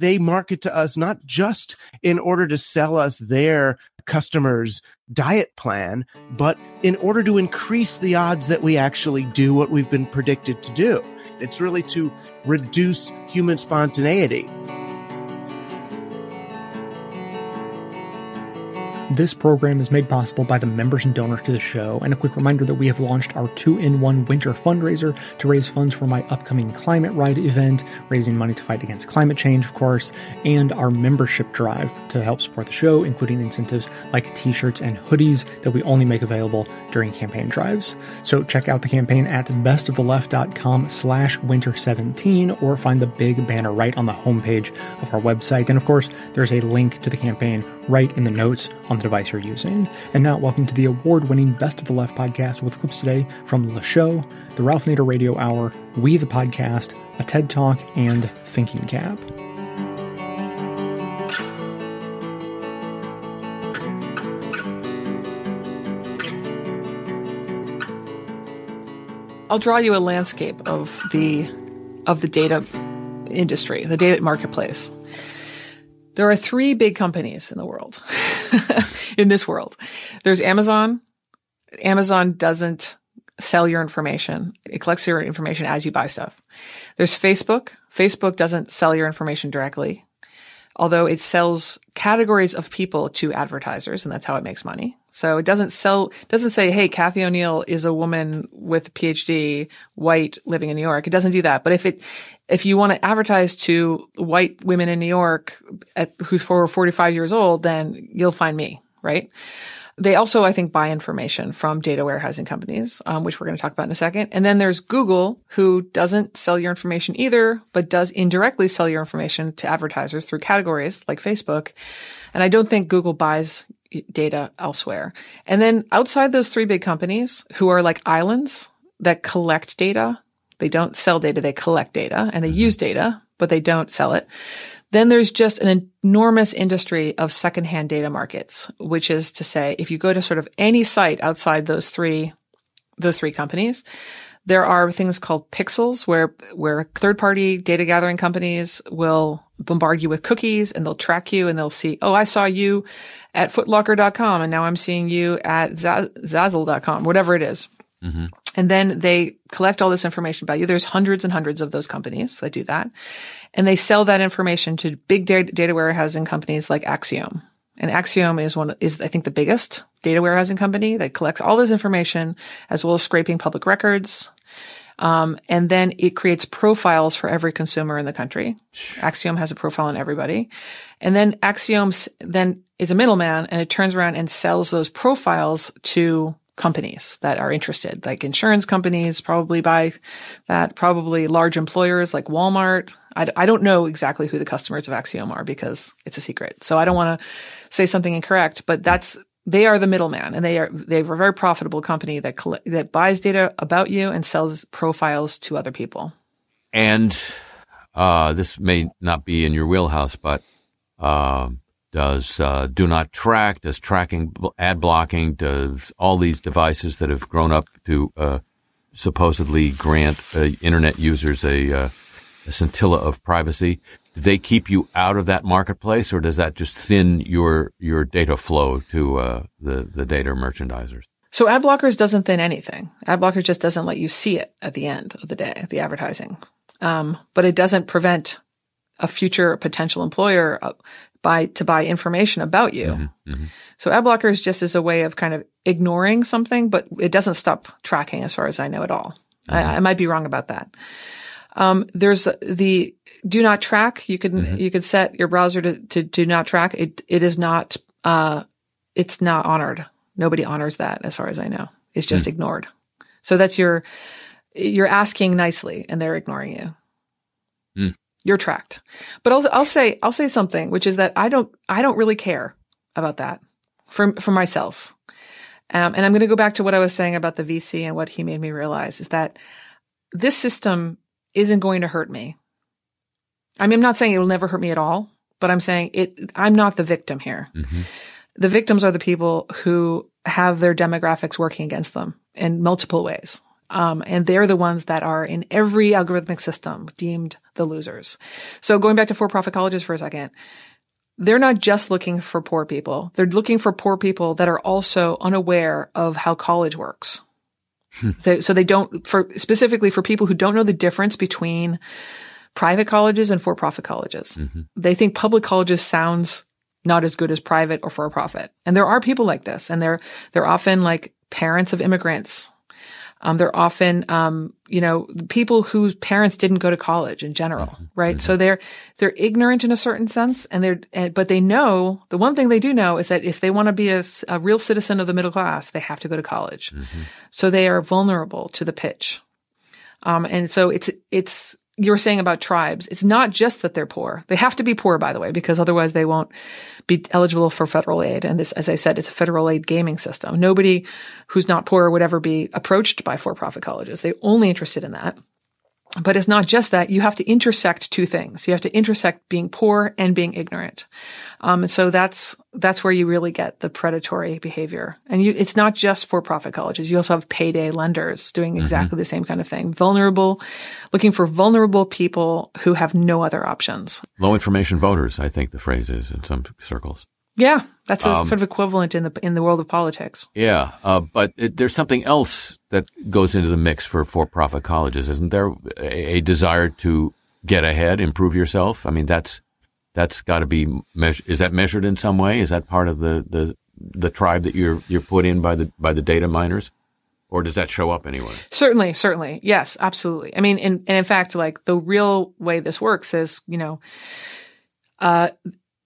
they market to us not just in order to sell us their customers' diet plan, but in order to increase the odds that we actually do what we've been predicted to do. It's really to reduce human spontaneity. This program is made possible by the members and donors to the show, and a quick reminder that we have launched our 2-in-1 winter fundraiser to raise funds for my upcoming Climate Ride event, raising money to fight against climate change, of course, and our membership drive to help support the show, including incentives like t-shirts and hoodies that we only make available during campaign drives. So check out the campaign at bestoftheleft.com/winter17 or find the big banner right on the homepage of our website. And of course, there's a link to the campaign right in the notes on the device you're using. And now, welcome to the award-winning Best of the Left podcast with clips today from Le Show, the Ralph Nader Radio Hour, We the Podcast, a TED Talk, and Thinking Cap. I'll draw you a landscape of the data industry, the data marketplace. There are three big companies in the world, in this world. There's Amazon. Amazon doesn't sell your information. It collects your information as you buy stuff. There's Facebook. Facebook doesn't sell your information directly, although it sells categories of people to advertisers, and that's how it makes money. So it doesn't say, hey, Kathy O'Neill is a woman with a PhD, white, living in New York. It doesn't do that. But if you want to advertise to white women in New York who's 45 years old, then you'll find me, right? They also, I think, buy information from data warehousing companies, which we're going to talk about in a second. And then there's Google, who doesn't sell your information either, but does indirectly sell your information to advertisers through categories like Facebook. And I don't think Google buys data elsewhere. And then outside those three big companies, who are like islands that collect data, they don't sell data, they collect data, and they use data, but they don't sell it. Then there's just an enormous industry of secondhand data markets, which is to say, if you go to sort of any site outside those three companies, there are things called pixels where third-party data gathering companies will bombard you with cookies, and they'll track you, and they'll see, oh, I saw you at Footlocker.com, and now I'm seeing you at Zazzle.com, whatever it is. Mm-hmm. And then they collect all this information about you. There's hundreds and hundreds of those companies that do that. And they sell that information to big data warehousing companies like Acxiom. And Acxiom is, I think, the biggest data warehousing company that collects all this information, as well as scraping public records. And then it creates profiles for every consumer in the country. Acxiom has a profile on everybody. And then Acxiom then is a middleman, and it turns around and sells those profiles to companies that are interested, like insurance companies probably buy that, probably large employers like Walmart. I don't know exactly who the customers of Acxiom are because it's a secret. So I don't want to say something incorrect, but they are the middleman, and they are a very profitable company that buys data about you and sells profiles to other people. And this may not be in your wheelhouse, but does do not track, does tracking, ad blocking, does all these devices that have grown up to supposedly grant internet users a scintilla of privacy, do they keep you out of that marketplace, or does that just thin your data flow to the data merchandisers? So ad blockers doesn't thin anything. Ad blocker just doesn't let you see it at the end of the day, the advertising. But it doesn't prevent a future potential employer to buy information about you. Mm-hmm, mm-hmm. So ad blockers just is a way of kind of ignoring something, but it doesn't stop tracking as far as I know at all. Mm-hmm. I might be wrong about that. There's the do not track. You could set your browser to do not track. It is not, it's not honored. Nobody honors that as far as I know. It's just ignored. So that's you're asking nicely and they're ignoring you. Mm. You're tracked. But I'll say something, which is that I don't really care about that for myself. And I'm going to go back to what I was saying about the VC and what he made me realize is that this system isn't going to hurt me. I mean, I'm not saying it will never hurt me at all, but I'm saying I'm not the victim here. Mm-hmm. The victims are the people who have their demographics working against them in multiple ways. And they're the ones that are in every algorithmic system deemed the losers. So going back to for-profit colleges for a second, they're not just looking for poor people. They're looking for poor people that are also unaware of how college works. So they don't, specifically for people who don't know the difference between private colleges and for-profit colleges. Mm-hmm. They think public colleges sounds not as good as private or for-profit. And there are people like this, and they're often like parents of immigrants. They're often, people whose parents didn't go to college in general, right? Mm-hmm. So they're ignorant in a certain sense, and but they know, the one thing they do know is that if they want to be a real citizen of the middle class, they have to go to college. Mm-hmm. So they are vulnerable to the pitch. And so it's you were saying about tribes. It's not just that they're poor. They have to be poor, by the way, because otherwise they won't be eligible for federal aid. And this, as I said, it's a federal aid gaming system. Nobody who's not poor would ever be approached by for-profit colleges. They're only interested in that. But it's not just that. You have to intersect two things. You have to intersect being poor and being ignorant. And so that's where you really get the predatory behavior. And it's not just for-profit colleges. You also have payday lenders doing exactly the same kind of thing. Looking for vulnerable people who have no other options. Low information voters, I think the phrase is in some circles. Yeah, that's a sort of equivalent in the world of politics. Yeah, but there's something else that goes into the mix for for-profit colleges, isn't there? A desire to get ahead, improve yourself. I mean, that's got to be measured. Is that measured in some way? Is that part of the tribe that you're put in by the data miners, or does that show up anywhere? Certainly, yes, absolutely. I mean, and in fact, like the real way this works is,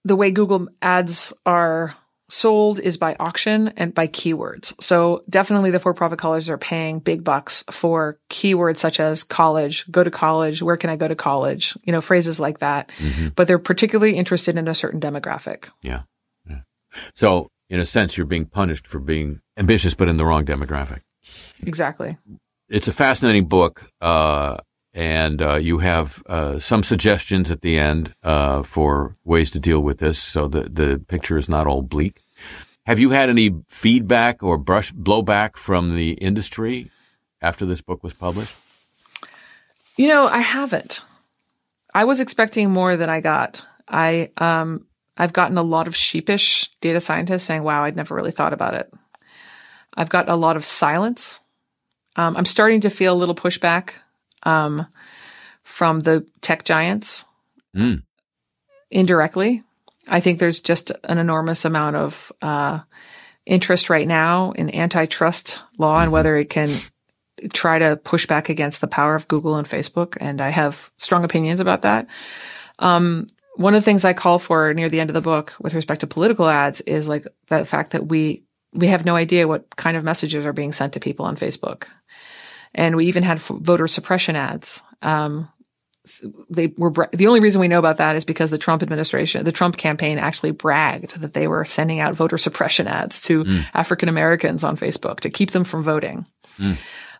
the way Google ads are sold is by auction and by keywords. So definitely the for-profit colleges are paying big bucks for keywords such as college, go to college, where can I go to college, phrases like that. Mm-hmm. But they're particularly interested in a certain demographic. Yeah. So in a sense, you're being punished for being ambitious, but in the wrong demographic. Exactly. It's a fascinating book. And you have some suggestions at the end for ways to deal with this, so the picture is not all bleak. Have you had any feedback or blowback from the industry after this book was published? I haven't. I was expecting more than I got. I've gotten a lot of sheepish data scientists saying, wow, I'd never really thought about it. I've gotten a lot of silence. I'm starting to feel a little pushback from the tech giants indirectly. I think there's just an enormous amount of interest right now in antitrust law and whether it can try to push back against the power of Google and Facebook. And I have strong opinions about that. One of the things I call for near the end of the book with respect to political ads is like the fact that we have no idea what kind of messages are being sent to people on Facebook. And we even had voter suppression ads. They were the only reason we know about that is because the Trump campaign actually bragged that they were sending out voter suppression ads to African Americans on Facebook to keep them from voting.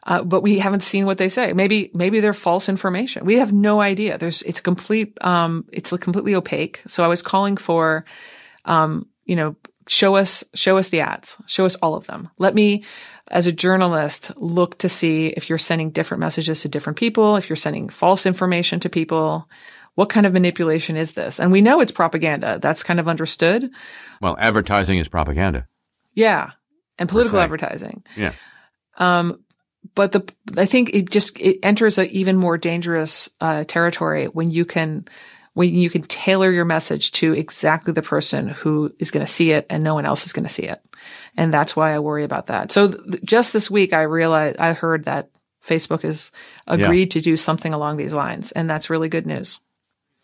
But we haven't seen what they say. Maybe they're false information. We have no idea. It's completely opaque. So I was calling for, show us the ads, show us all of them. Let me, as a journalist, look to see if you're sending different messages to different people, if you're sending false information to people. What kind of manipulation is this? And we know it's propaganda. That's kind of understood. Well, advertising is propaganda. Yeah. And political advertising. Yeah. But I think it enters an even more dangerous territory when you can tailor your message to exactly the person who is going to see it and no one else is going to see it. And that's why I worry about that. So just this week, I heard that Facebook has agreed to do something along these lines. And that's really good news.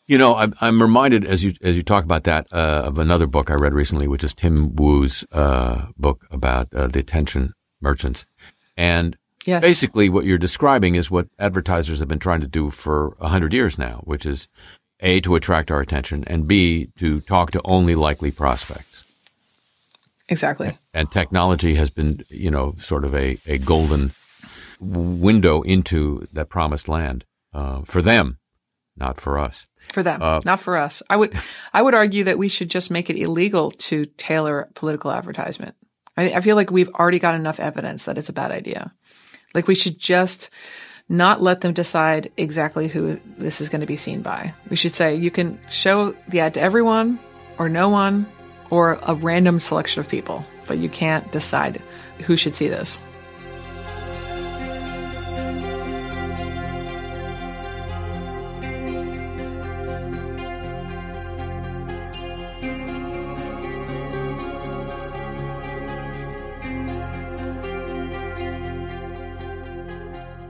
I'm reminded as you talk about that, of another book I read recently, which is Tim Wu's, book about the attention merchants. And yes. Basically what you're describing is what advertisers have been trying to do for 100 years now, which is, A, to attract our attention, and B, to talk to only likely prospects. Exactly. And technology has been, sort of a golden window into that promised land for them, not for us. For them, not for us. I would argue that we should just make it illegal to tailor political advertisement. I feel like we've already got enough evidence that it's a bad idea. Like, we should just not let them decide exactly who this is going to be seen by. We should say, you can show the ad to everyone or no one or a random selection of people, but you can't decide who should see this.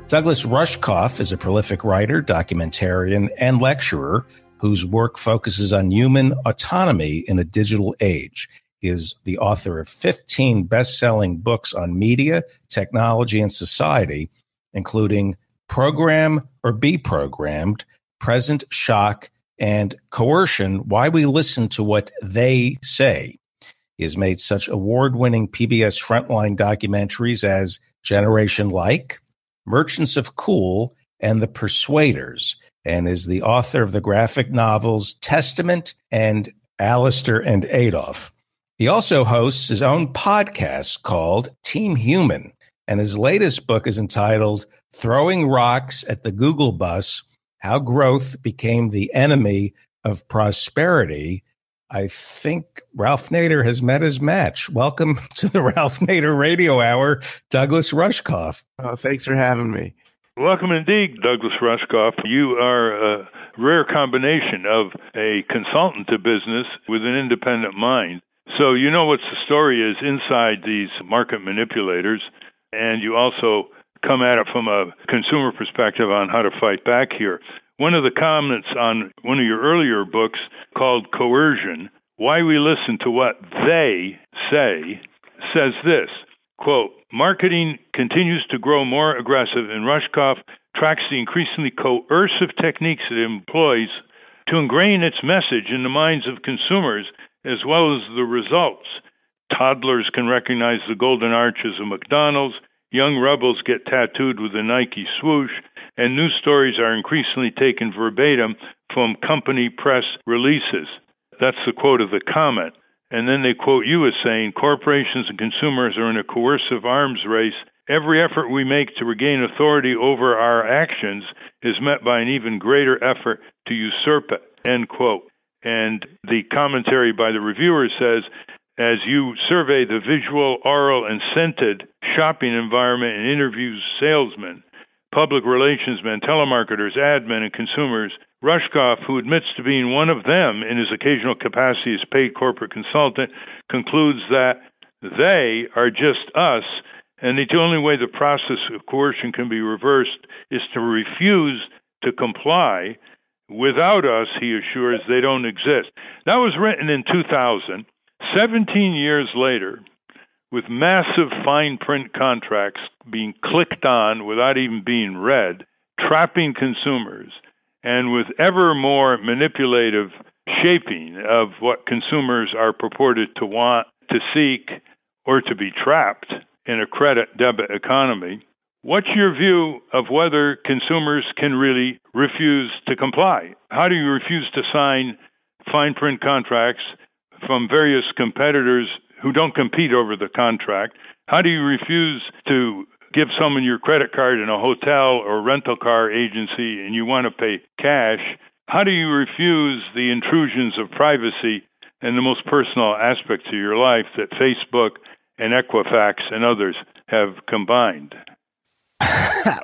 Douglas Rushkoff is a prolific writer, documentarian, and lecturer whose work focuses on human autonomy in a digital age. He is the author of 15 best-selling books on media, technology, and society, including Program or Be Programmed, Present Shock, and Coercion: Why We Listen to What They Say. He has made such award-winning PBS frontline documentaries as Generation Like, Merchants of Cool, and The Persuaders, and is the author of the graphic novels Testament and Alistair and Adolf. He also hosts his own podcast called Team Human, and his latest book is entitled Throwing Rocks at the Google Bus, How Growth Became the Enemy of Prosperity. I think Ralph Nader has met his match. Welcome to the Ralph Nader Radio Hour, Douglas Rushkoff. Oh, thanks for having me. Welcome indeed, Douglas Rushkoff. You are a rare combination of a consultant to business with an independent mind. So you know what the story is inside these market manipulators, and you also come at it from a consumer perspective on how to fight back here. One of the comments on one of your earlier books called Coercion, Why We Listen to What They Say, says this, quote, marketing continues to grow more aggressive, and Rushkoff tracks the increasingly coercive techniques it employs to ingrain its message in the minds of consumers as well as the results. Toddlers can recognize the golden arches of McDonald's, young rebels get tattooed with a Nike swoosh, and news stories are increasingly taken verbatim from company press releases. That's the quote of the comment. And then they quote you as saying, corporations and consumers are in a coercive arms race. Every effort we make to regain authority over our actions is met by an even greater effort to usurp it, end quote. And the commentary by the reviewer says, as you survey the visual, oral, and scented shopping environment and interview salesmen, public relations men, telemarketers, ad men, and consumers, Rushkoff, who admits to being one of them in his occasional capacity as paid corporate consultant, concludes that they are just us, and the only way the process of coercion can be reversed is to refuse to comply. Without us, he assures, they don't exist. That was written in 2000. 17 years later, with massive fine print contracts being clicked on without even being read, trapping consumers, and with ever more manipulative shaping of what consumers are purported to want, to seek, or to be trapped in a credit-debit economy, what's your view of whether consumers can really refuse to comply? How do you refuse to sign fine print contracts from various competitors who don't compete over the contract? How do you refuse to give someone your credit card in a hotel or rental car agency and you want to pay cash? How do you refuse the intrusions of privacy and the most personal aspects of your life that Facebook and Equifax and others have combined?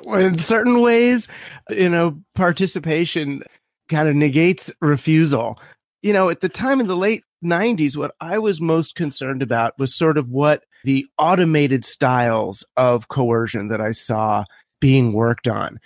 In certain ways, participation kind of negates refusal. At the time in the late 90s, what I was most concerned about was sort of what the automated styles of coercion that I saw being worked on.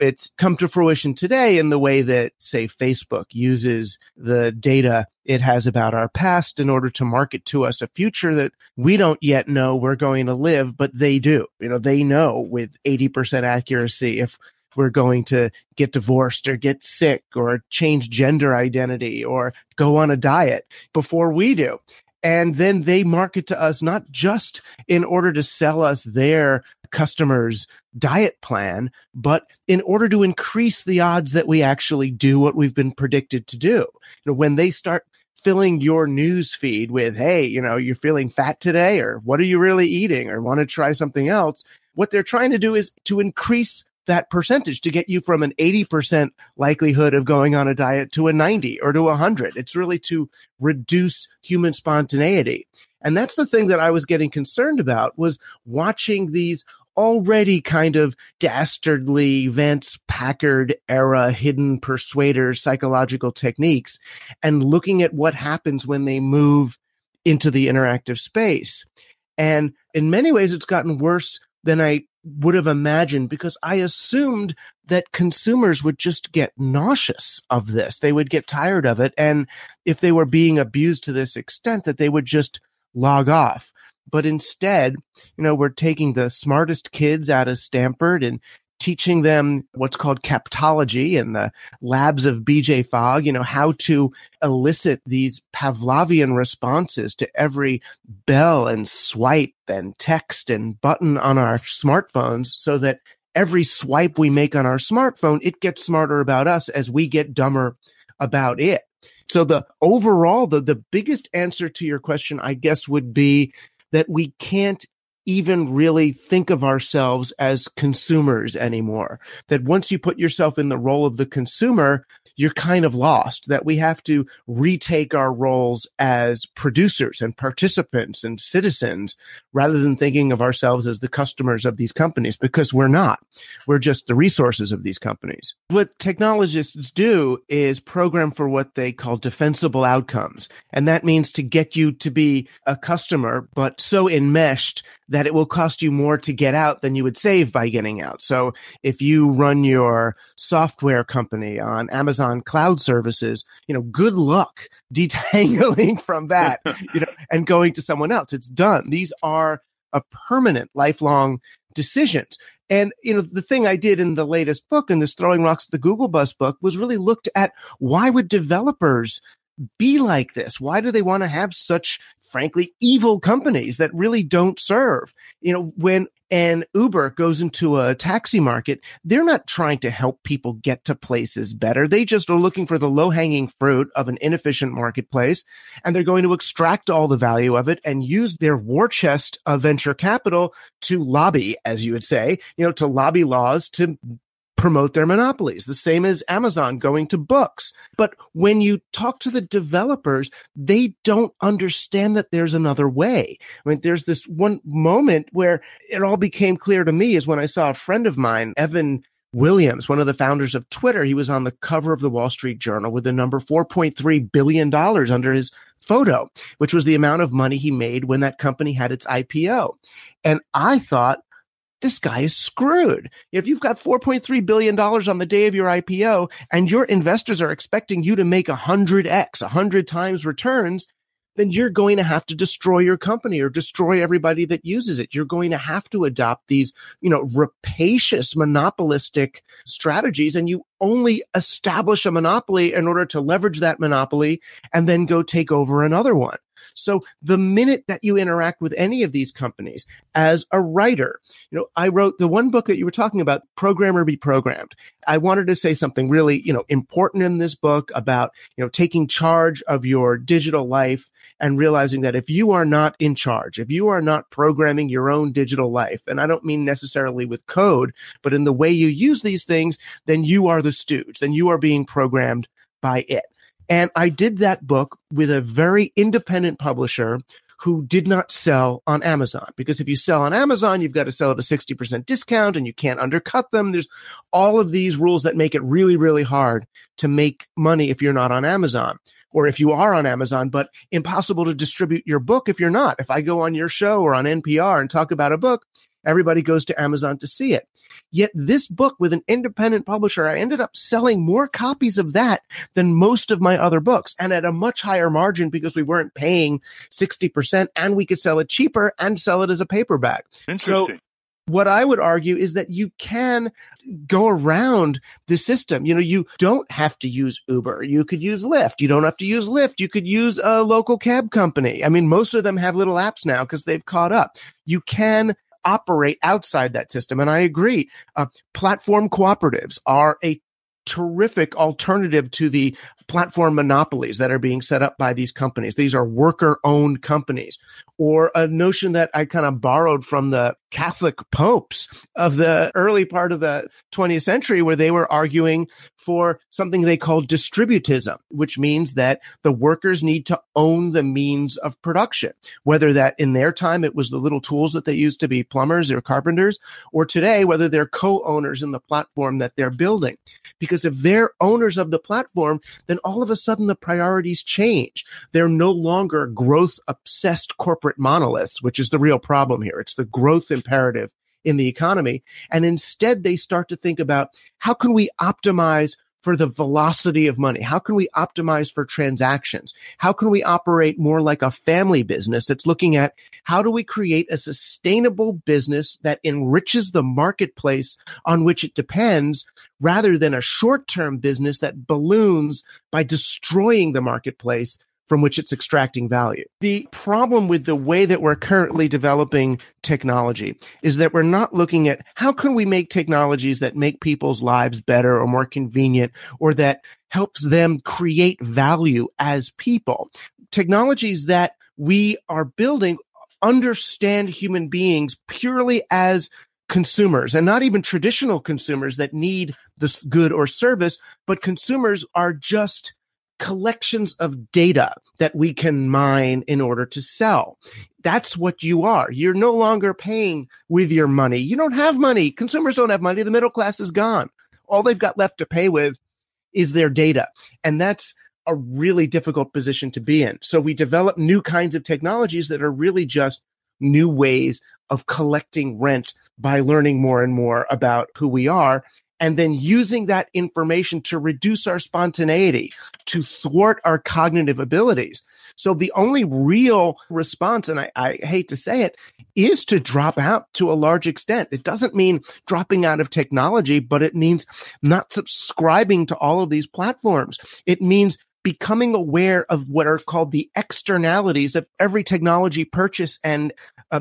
It's come to fruition today in the way that, say, Facebook uses the data it has about our past in order to market to us a future that we don't yet know we're going to live, but they do. They know with 80% accuracy if we're going to get divorced or get sick or change gender identity or go on a diet before we do. And then they market to us not just in order to sell us their customers' diet plan, but in order to increase the odds that we actually do what we've been predicted to do. When they start filling your news feed with, hey, you know, you're feeling fat today, or what are you really eating, or want to try something else. What they're trying to do is to increase that percentage to get you from an 80% likelihood of going on a diet to a 90 or to 100. It's really to reduce human spontaneity. And that's the thing that I was getting concerned about, was watching these already kind of dastardly Vance Packard era hidden persuader psychological techniques and looking at what happens when they move into the interactive space. And in many ways, it's gotten worse than I would have imagined, because I assumed that consumers would just get nauseous of this. They would get tired of it. And if they were being abused to this extent, that they would just log off. But instead, you know, we're taking the smartest kids out of Stanford and teaching them what's called captology and the labs of BJ Fogg, you know, how to elicit these Pavlovian responses to every bell and swipe and text and button on our smartphones, so that every swipe we make on our smartphone, it gets smarter about us as we get dumber about it. So the overall, the biggest answer to your question, I guess, would be that we can't even really think of ourselves as consumers anymore. That once you put yourself in the role of the consumer, you're kind of lost. That we have to retake our roles as producers and participants and citizens, rather than thinking of ourselves as the customers of these companies, because we're not. We're just the resources of these companies. What technologists do is program for what they call defensible outcomes. And that means to get you to be a customer, but so enmeshed that it will cost you more to get out than you would save by getting out. So if you run your software company on Amazon Cloud Services, you know, good luck detangling from that, you know, and going to someone else. It's done. These are a permanent, lifelong decisions. And, you know, the thing I did in the latest book, in this Throwing Rocks at the Google Bus book, was really looked at, why would developers be like this? Why do they want to have such, frankly, evil companies that really don't serve? You know, when an Uber goes into a taxi market, they're not trying to help people get to places better. They just are looking for the low-hanging fruit of an inefficient marketplace, and they're going to extract all the value of it and use their war chest of venture capital to lobby, as you would say, you know, to lobby laws to promote their monopolies. The same as Amazon going to books. But when you talk to the developers, they don't understand that there's another way. I mean, there's this one moment where it all became clear to me, is when I saw a friend of mine, Evan Williams, one of the founders of Twitter. He was on the cover of the Wall Street Journal with the number $4.3 billion under his photo, which was the amount of money he made when that company had its IPO. And I thought, this guy is screwed. If you've got $4.3 billion on the day of your IPO and your investors are expecting you to make 100x, 100 times returns, then you're going to have to destroy your company or destroy everybody that uses it. You're going to have to adopt these, you know, rapacious, monopolistic strategies, and you only establish a monopoly in order to leverage that monopoly and then go take over another one. So the minute that you interact with any of these companies, as a writer, you know, I wrote the one book that you were talking about, Program or Be Programmed. I wanted to say something really, you know, important in this book about, you know, taking charge of your digital life and realizing that if you are not in charge, if you are not programming your own digital life, and I don't mean necessarily with code, but in the way you use these things, then you are the stooge, then you are being programmed by it. And I did that book with a very independent publisher who did not sell on Amazon, because if you sell on Amazon, you've got to sell at a 60% discount and you can't undercut them. There's all of these rules that make it really, really hard to make money if you're not on Amazon, or if you are on Amazon, but impossible to distribute your book if you're not. If I go on your show or on NPR and talk about a book, everybody goes to Amazon to see it. Yet this book, with an independent publisher, I ended up selling more copies of that than most of my other books, and at a much higher margin, because we weren't paying 60% and we could sell it cheaper and sell it as a paperback. Interesting. So what I would argue is that you can go around the system. You know, you don't have to use Uber. You could use Lyft. You don't have to use Lyft. You could use a local cab company. I mean, most of them have little apps now because they've caught up. You can operate outside that system. And I agree. Platform cooperatives are a terrific alternative to the platform monopolies that are being set up by these companies. These are worker-owned companies. Or a notion that I kind of borrowed from the Catholic popes of the early part of the 20th century, where they were arguing for something they called distributism, which means that the workers need to own the means of production, whether that in their time it was the little tools that they used to be plumbers or carpenters, or today, whether they're co-owners in the platform that they're building. Because if they're owners of the platform, then all of a sudden the priorities change. They're no longer growth-obsessed corporate monoliths, which is the real problem here. It's the growth imperative in the economy. And instead, they start to think about, how can we optimize for the velocity of money? How can we optimize for transactions? How can we operate more like a family business that's looking at, how do we create a sustainable business that enriches the marketplace on which it depends, rather than a short-term business that balloons by destroying the marketplace from which it's extracting value? The problem with the way that we're currently developing technology is that we're not looking at, how can we make technologies that make people's lives better or more convenient, or that helps them create value as people? Technologies that we are building understand human beings purely as consumers, and not even traditional consumers that need this good or service, but consumers are just collections of data that we can mine in order to sell. That's what you are. You're no longer paying with your money. You don't have money. Consumers don't have money. The middle class is gone. All they've got left to pay with is their data. And that's a really difficult position to be in. So we develop new kinds of technologies that are really just new ways of collecting rent by learning more and more about who we are, and then using that information to reduce our spontaneity, to thwart our cognitive abilities. So the only real response, and I hate to say it, is to drop out to a large extent. It doesn't mean dropping out of technology, but it means not subscribing to all of these platforms. It means becoming aware of what are called the externalities of every technology purchase and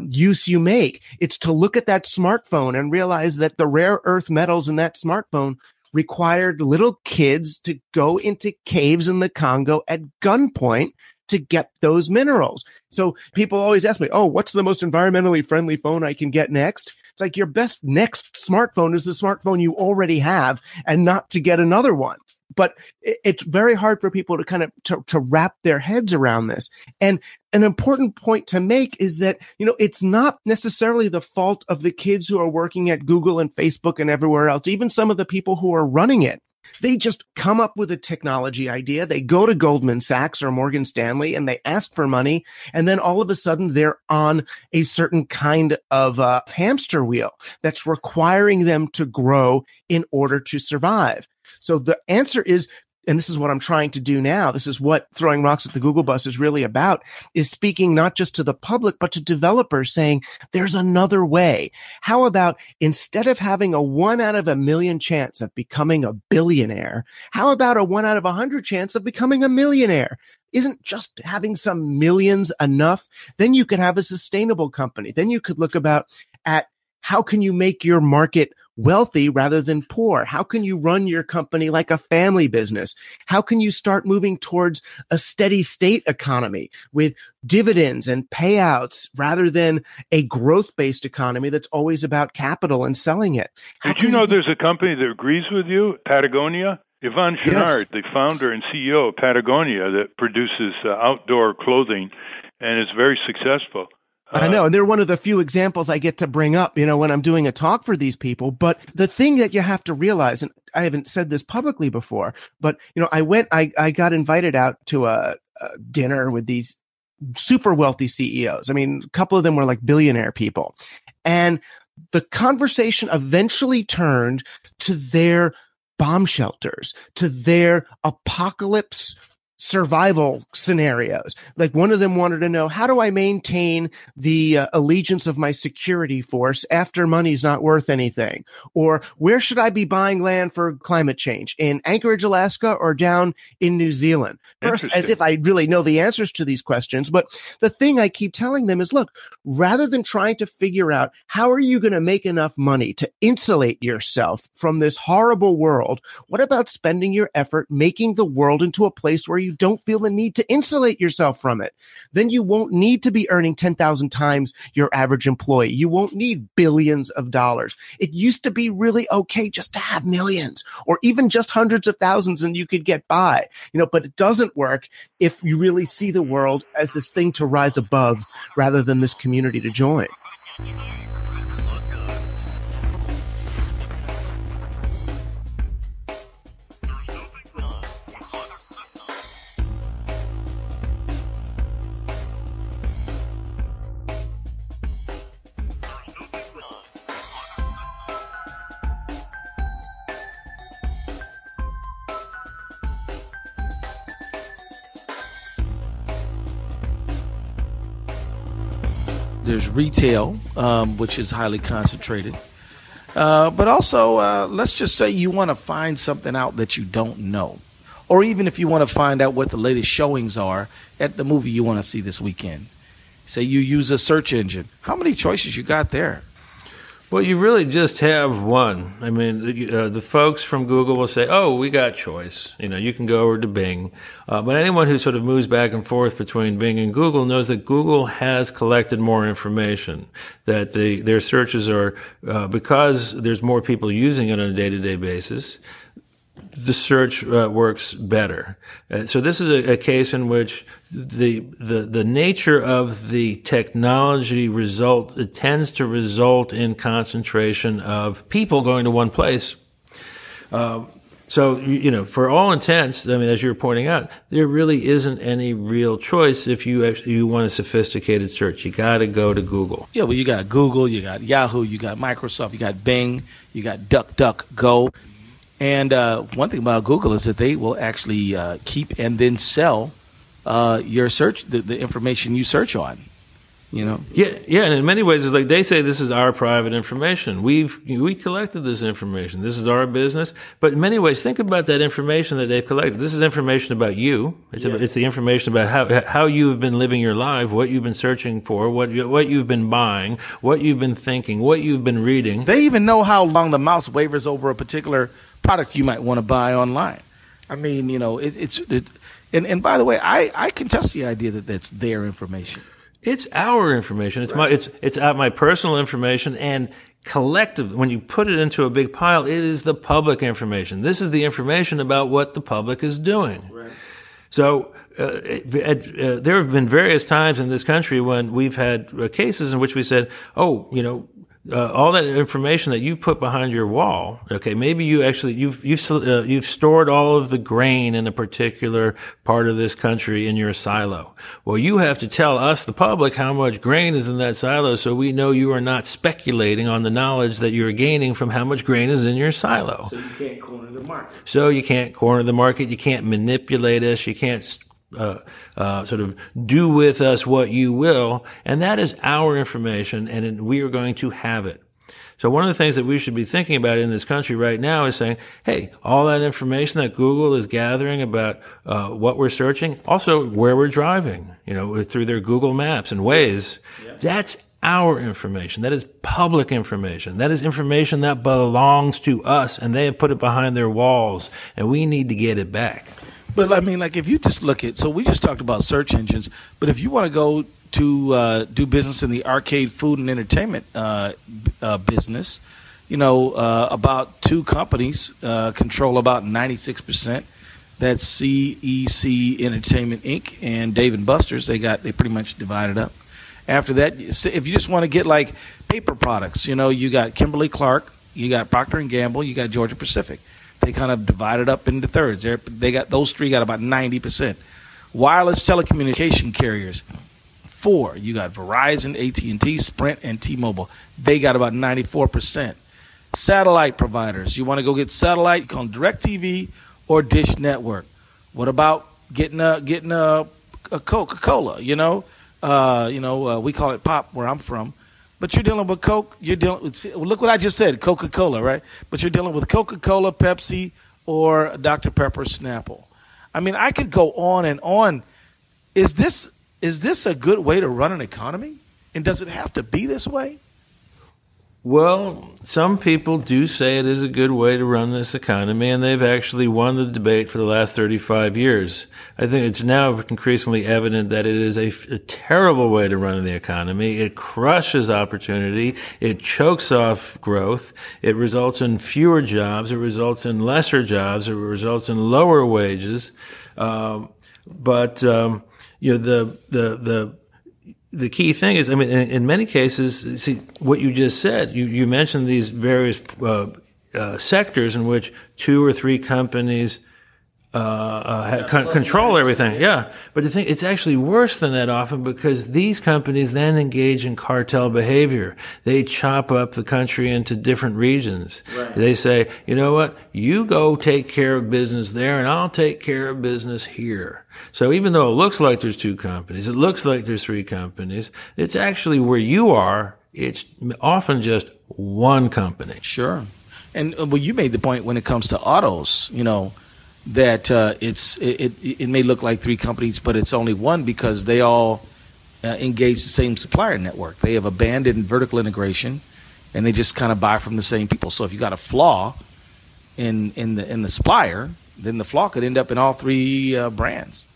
use you make. It's to look at that smartphone and realize that the rare earth metals in that smartphone required little kids to go into caves in the Congo at gunpoint to get those minerals. So people always ask me, oh, what's the most environmentally friendly phone I can get next? It's like, your best next smartphone is the smartphone you already have, and not to get another one. But it's very hard for people to kind of to wrap their heads around this. And an important point to make is that, you know, it's not necessarily the fault of the kids who are working at Google and Facebook and everywhere else, even some of the people who are running it. They just come up with a technology idea. They go to Goldman Sachs or Morgan Stanley and they ask for money. And then all of a sudden, they're on a certain kind of hamster wheel that's requiring them to grow in order to survive. So the answer is, and this is what I'm trying to do now, this is what Throwing Rocks at the Google Bus is really about, is speaking not just to the public, but to developers, saying there's another way. How about, instead of having a 1 out of 1,000,000 chance of becoming a billionaire, how about a 1 out of 100 chance of becoming a millionaire? Isn't just having some millions enough? Then you could have a sustainable company. Then you could look at how can you make your market wealthy rather than poor? How can you run your company like a family business? How can you start moving towards a steady state economy with dividends and payouts rather than a growth-based economy that's always about capital and selling it? Did you know there's a company that agrees with you, Patagonia? Yvon Chouinard, yes, the founder and CEO of Patagonia, that produces outdoor clothing and is very successful. I know. And they're one of the few examples I get to bring up, you know, when I'm doing a talk for these people. But the thing that you have to realize, and I haven't said this publicly before, but, you know, I got invited out to a dinner with these super wealthy CEOs. I mean, a couple of them were like billionaire people. And the conversation eventually turned to their bomb shelters, to their apocalypse survival scenarios. Like one of them wanted to know, how do I maintain the allegiance of my security force after money's not worth anything? Or where should I be buying land for climate change? In Anchorage, Alaska, or down in New Zealand? First, as if I really know the answers to these questions. But the thing I keep telling them is, look, rather than trying to figure out how are you going to make enough money to insulate yourself from this horrible world, what about spending your effort making the world into a place where you don't feel the need to insulate yourself from it? Then you won't need to be earning 10,000 times your average employee. You won't need billions of dollars. It used to be really okay just to have millions or even just hundreds of thousands and you could get by, you know, but it doesn't work if you really see the world as this thing to rise above rather than this community to join. There's retail, which is highly concentrated. But also, let's just say you want to find something out that you don't know. Or even if you want to find out what the latest showings are at the movie you want to see this weekend. Say you use a search engine. How many choices you got there? Well, you really just have one. I mean, the folks from Google will say, oh, we got choice. You know, you can go over to Bing. But anyone who sort of moves back and forth between Bing and Google knows that Google has collected more information, that their searches are, because there's more people using it on a day-to-day basis, the search works better. So this is a case in which the nature of the technology tends to result in concentration of people going to one place. So, you know, for all intents, I mean, as you were pointing out, there really isn't any real choice if you want a sophisticated search. You got to go to Google. Yeah, well, you got Google, you got Yahoo, you got Microsoft, you got Bing, you got DuckDuckGo. And one thing about Google is that they will actually keep and then sell your search, the information you search on, you know? Yeah, and in many ways, it's like they say this is our private information. We collected this information. This is our business. But in many ways, think about that information that they've collected. This is information about you. It's the information about how you have been living your life, what you've been searching for, what you've been buying, what you've been thinking, what you've been reading. They even know how long the mouse wavers over a particular product you might want to buy online. I mean, you know, and by the way, I contest the idea that that's their information. It's our information. It's right. It's my personal information and collective. When you put it into a big pile, it is the public information. This is the information about what the public is doing. Right. So there have been various times in this country when we've had cases in which we said, oh, you know, all that information that you've put behind your wall, okay, maybe you actually, you've stored all of the grain in a particular part of this country in your silo. Well, you have to tell us, the public, how much grain is in that silo so we know you are not speculating on the knowledge that you're gaining from how much grain is in your silo. So you can't corner the market. You can't manipulate us. You can't sort of do with us what you will, and that is our information, and we are going to have it. So one of the things that we should be thinking about in this country right now is saying, hey, all that information that Google is gathering about what we're searching, also where we're driving, you know, through their Google Maps and Waze, That's our information. That is public information. That is information that belongs to us, and they have put it behind their walls, and we need to get it back. But, I mean, like, if you just look at – so we just talked about search engines. But if you want to go to do business in the arcade, food, and entertainment business, you know, about two companies control about 96%. That's CEC Entertainment, Inc. and Dave & Buster's. They pretty much divided up. After that, if you just want to get, like, paper products, you know, you got Kimberly-Clark, you got Procter & Gamble, you got Georgia-Pacific. They kind of divided up into thirds. Those three got about 90%. Wireless telecommunication carriers, 4. You got Verizon, AT&T, Sprint, and T-Mobile. They got about 94%. Satellite providers. You want to go get satellite? You call them DirecTV or Dish Network. What about getting a Coca-Cola, you know. We call it pop where I'm from. But you're dealing with Coke. You're dealing with, look what I just said, Coca-Cola, right? But you're dealing with Coca-Cola, Pepsi, or Dr. Pepper, Snapple. I mean, I could go on and on. Is this a good way to run an economy? And does it have to be this way? Well, some people do say it is a good way to run this economy, and they've actually won the debate for the last 35 years. I think it's now increasingly evident that it is a terrible way to run the economy. It crushes opportunity. It chokes off growth. It results in fewer jobs. It results in lesser jobs. It results in lower wages. The key thing is, I mean, in many cases, see, what you just said, you mentioned these various sectors in which two or three companies control everything. Yeah. But the thing, it's actually worse than that often, because these companies then engage in cartel behavior. They chop up the country into different regions. Right. They say, you know what? You go take care of business there and I'll take care of business here. So even though it looks like there's two companies, it looks like there's three companies, it's actually where you are, it's often just one company. Sure. And well, you made the point when it comes to autos, you know, that it may look like three companies, but it's only one because they all engage the same supplier network. They have abandoned vertical integration, and they just kind of buy from the same people. So if you got a flaw in the supplier, then the flaw could end up in all three brands.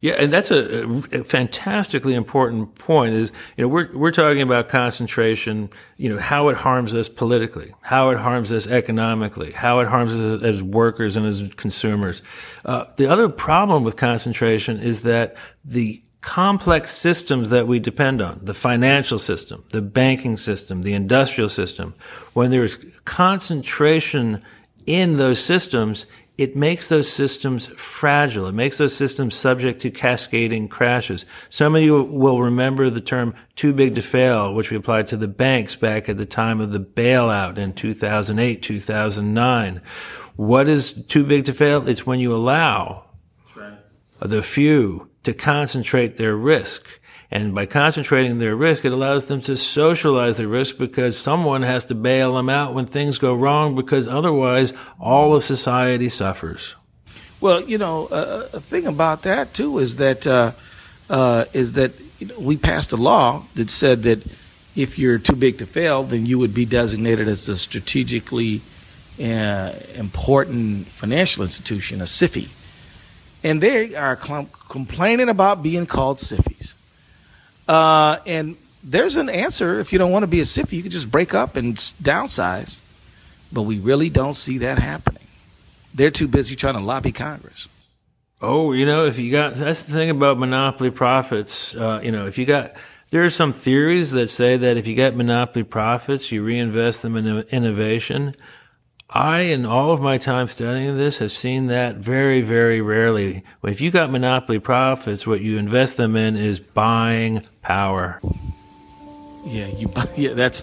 Yeah, and that's a fantastically important point. Is, you know, we're talking about concentration, you know, how it harms us politically, how it harms us economically, how it harms us as workers and as consumers. The other problem with concentration is that the complex systems that we depend on, the financial system, the banking system, the industrial system, when there is concentration in those systems, it makes those systems fragile. It makes those systems subject to cascading crashes. Some of you will remember the term too big to fail, which we applied to the banks back at the time of the bailout in 2008, 2009. What is too big to fail? It's when you allow the few to concentrate their risk. And by concentrating their risk, it allows them to socialize their risk, because someone has to bail them out when things go wrong, because otherwise all of society suffers. Well, you know, a thing about that, too, is that you know, we passed a law that said that if you're too big to fail, then you would be designated as a strategically important financial institution, a SIFI. And they are complaining about being called SIFIs. And there's an answer. If you don't want to be a SIFI, you can just break up and downsize. But we really don't see that happening. They're too busy trying to lobby Congress. Oh, you know, if you got, that's the thing about monopoly profits. There are some theories that say that if you get monopoly profits, you reinvest them in innovation. In all of my time studying this, have seen that very, very rarely. If you got monopoly profits, what you invest them in is buying power. Yeah, that's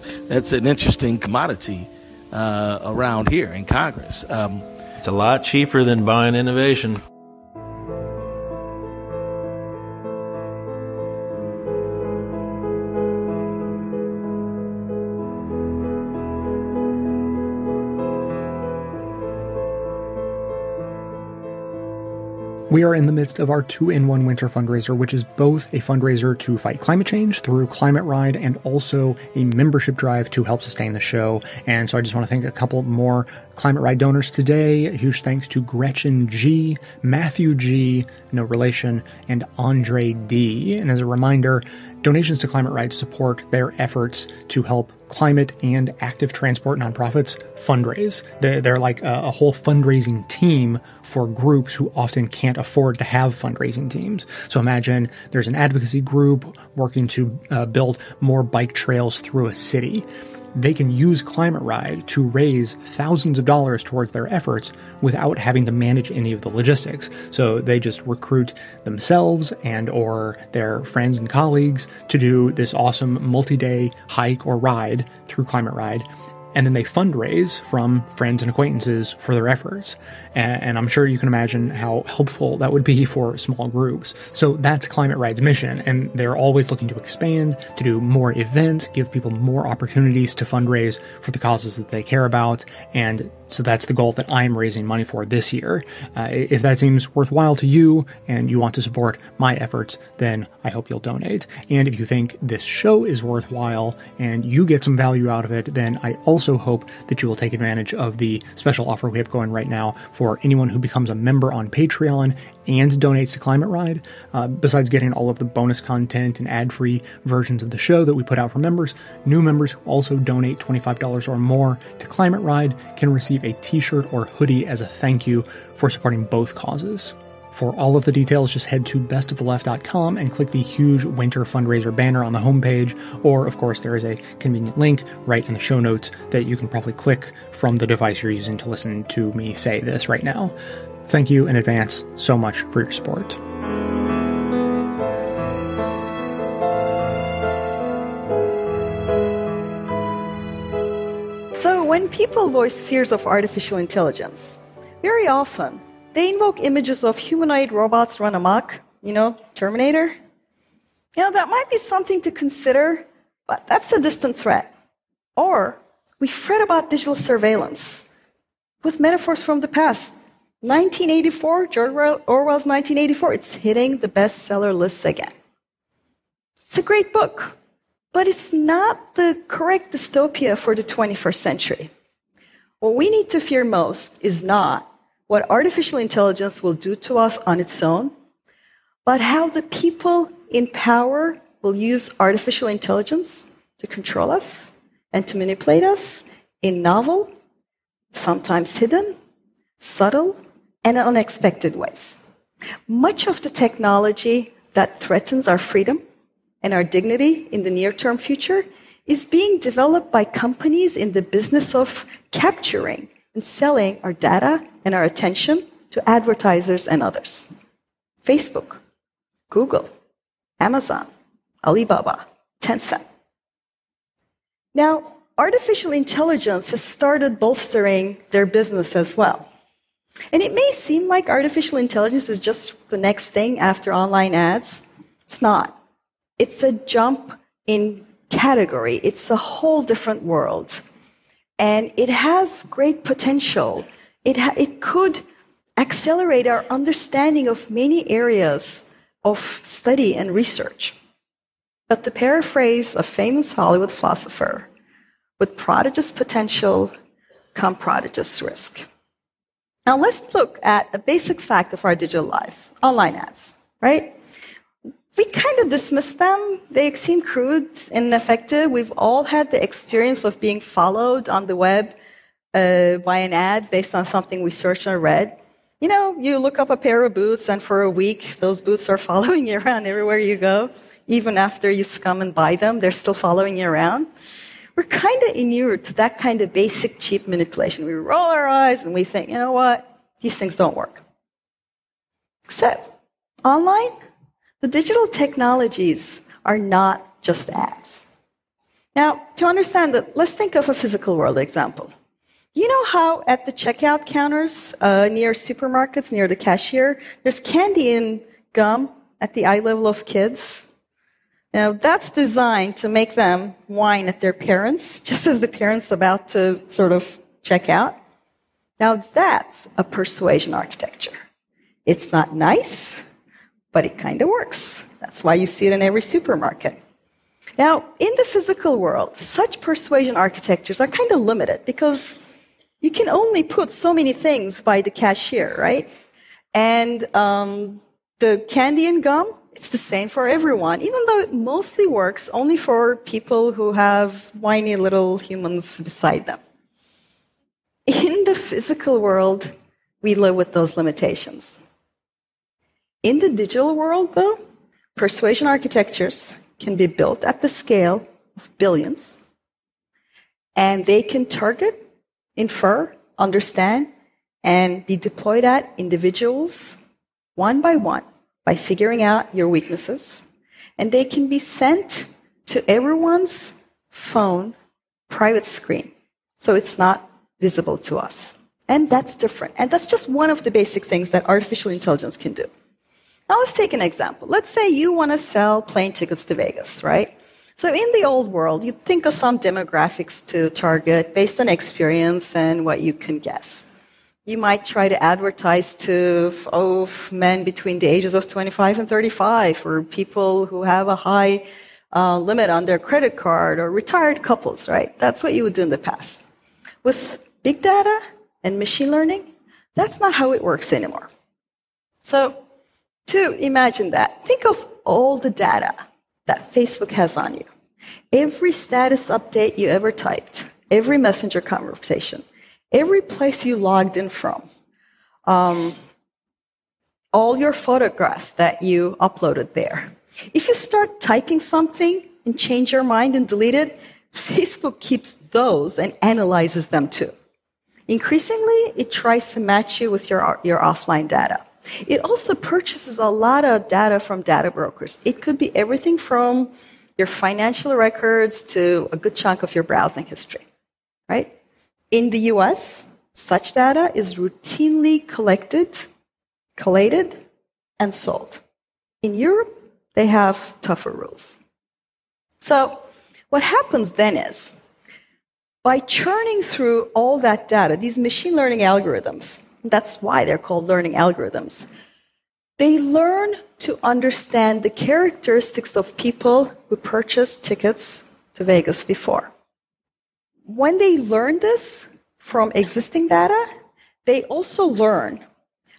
an interesting commodity around here in Congress. It's a lot cheaper than buying innovation. We are in the midst of our 2-in-1 winter fundraiser, which is both a fundraiser to fight climate change through Climate Ride and also a membership drive to help sustain the show. And so I just want to thank a couple more Climate Ride donors today. A huge thanks to Gretchen G., Matthew G., no relation, and Andre D. And as a reminder, donations to Climate Ride support their efforts to help climate and active transport nonprofits fundraise. They're like a whole fundraising team for groups who often can't afford to have fundraising teams. So imagine there's an advocacy group working to build more bike trails through a city. They can use Climate Ride to raise thousands of dollars towards their efforts without having to manage any of the logistics. So they just recruit themselves and or their friends and colleagues to do this awesome multi-day hike or ride through Climate Ride. And then they fundraise from friends and acquaintances for their efforts. And I'm sure you can imagine how helpful that would be for small groups. So that's Climate Ride's mission. And they're always looking to expand, to do more events, give people more opportunities to fundraise for the causes that they care about. And so that's the goal that I'm raising money for this year. If that seems worthwhile to you and you want to support my efforts, then I hope you'll donate. And if you think this show is worthwhile and you get some value out of it, then I also hope that you will take advantage of the special offer we have going right now for anyone who becomes a member on Patreon and donates to Climate Ride. Besides getting all of the bonus content and ad-free versions of the show that we put out for members, new members who also donate $25 or more to Climate Ride can receive a t-shirt or hoodie as a thank you for supporting both causes. For all of the details, just head to bestoftheleft.com and click the huge winter fundraiser banner on the homepage, or of course there is a convenient link right in the show notes that you can probably click from the device you're using to listen to me say this right now. Thank you in advance so much for your support. So when people voice fears of artificial intelligence, very often they invoke images of humanoid robots run amok, you know, Terminator. You know, that might be something to consider, but that's a distant threat. Or we fret about digital surveillance with metaphors from the past. 1984, George Orwell's 1984, it's hitting the bestseller lists again. It's a great book, but it's not the correct dystopia for the 21st century. What we need to fear most is not what artificial intelligence will do to us on its own, but how the people in power will use artificial intelligence to control us and to manipulate us in novel, sometimes hidden, subtle, and unexpected ways. Much of the technology that threatens our freedom and our dignity in the near-term future is being developed by companies in the business of capturing and selling our data and our attention to advertisers and others. Facebook, Google, Amazon, Alibaba, Tencent. Now, artificial intelligence has started bolstering their business as well. And it may seem like artificial intelligence is just the next thing after online ads. It's not. It's a jump in category. It's a whole different world. And it has great potential. It could accelerate our understanding of many areas of study and research. But to paraphrase a famous Hollywood philosopher, with prodigious potential come prodigious risk. Now, let's look at a basic fact of our digital lives, online ads, right? We kind of dismiss them. They seem crude and ineffective. We've all had the experience of being followed on the web by an ad based on something we searched or read. You know, you look up a pair of boots, and for a week, those boots are following you around everywhere you go. Even after you come and buy them, they're still following you around. We're kind of inured to that kind of basic, cheap manipulation. We roll our eyes and we think, you know what? These things don't work. Except online, the digital technologies are not just ads. Now, to understand that, let's think of a physical world example. You know how at the checkout counters near supermarkets, near the cashier, there's candy and gum at the eye level of kids? Now, that's designed to make them whine at their parents, just as the parents about to sort of check out. Now, that's a persuasion architecture. It's not nice, but it kind of works. That's why you see it in every supermarket. Now, in the physical world, such persuasion architectures are kind of limited because you can only put so many things by the cashier, right? And the candy and gum, it's the same for everyone, even though it mostly works only for people who have whiny little humans beside them. In the physical world, we live with those limitations. In the digital world, though, persuasion architectures can be built at the scale of billions, and they can target, infer, understand, and be deployed at individuals one by one, by figuring out your weaknesses, and they can be sent to everyone's phone private screen So it's not visible to us. And that's different. And that's just one of the basic things that artificial intelligence can do. Now let's take an example. Let's say you want to sell plane tickets to Vegas, right? So in the old world, you'd think of some demographics to target based on experience and what you can guess. You might try to advertise to men between the ages of 25 and 35, or people who have a high limit on their credit card, or retired couples, right? That's what you would do in the past. With big data and machine learning, that's not how it works anymore. So to imagine that, think of all the data that Facebook has on you. Every status update you ever typed, every messenger conversation, every place you logged in from, all your photographs that you uploaded there. If you start typing something and change your mind and delete it, Facebook keeps those and analyzes them too. Increasingly, it tries to match you with your offline data. It also purchases a lot of data from data brokers. It could be everything from your financial records to a good chunk of your browsing history, right? In the US, such data is routinely collected, collated, and sold. In Europe, they have tougher rules. So what happens then is, by churning through all that data, these machine learning algorithms, that's why they're called learning algorithms. They learn to understand the characteristics of people who purchased tickets to Vegas before. When they learn this from existing data, they also learn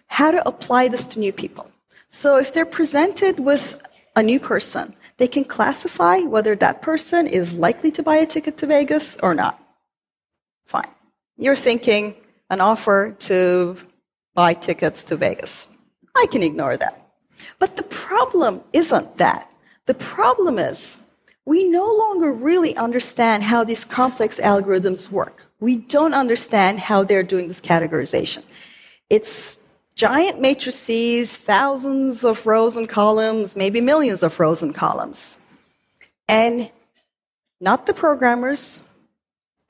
how to apply this to new people. So if they're presented with a new person, they can classify whether that person is likely to buy a ticket to Vegas or not. Fine. You're thinking, an offer to buy tickets to Vegas. I can ignore that. But the problem isn't that. The problem is we no longer really understand how these complex algorithms work. We don't understand how they're doing this categorization. It's giant matrices, thousands of rows and columns, maybe millions of rows and columns. And not the programmers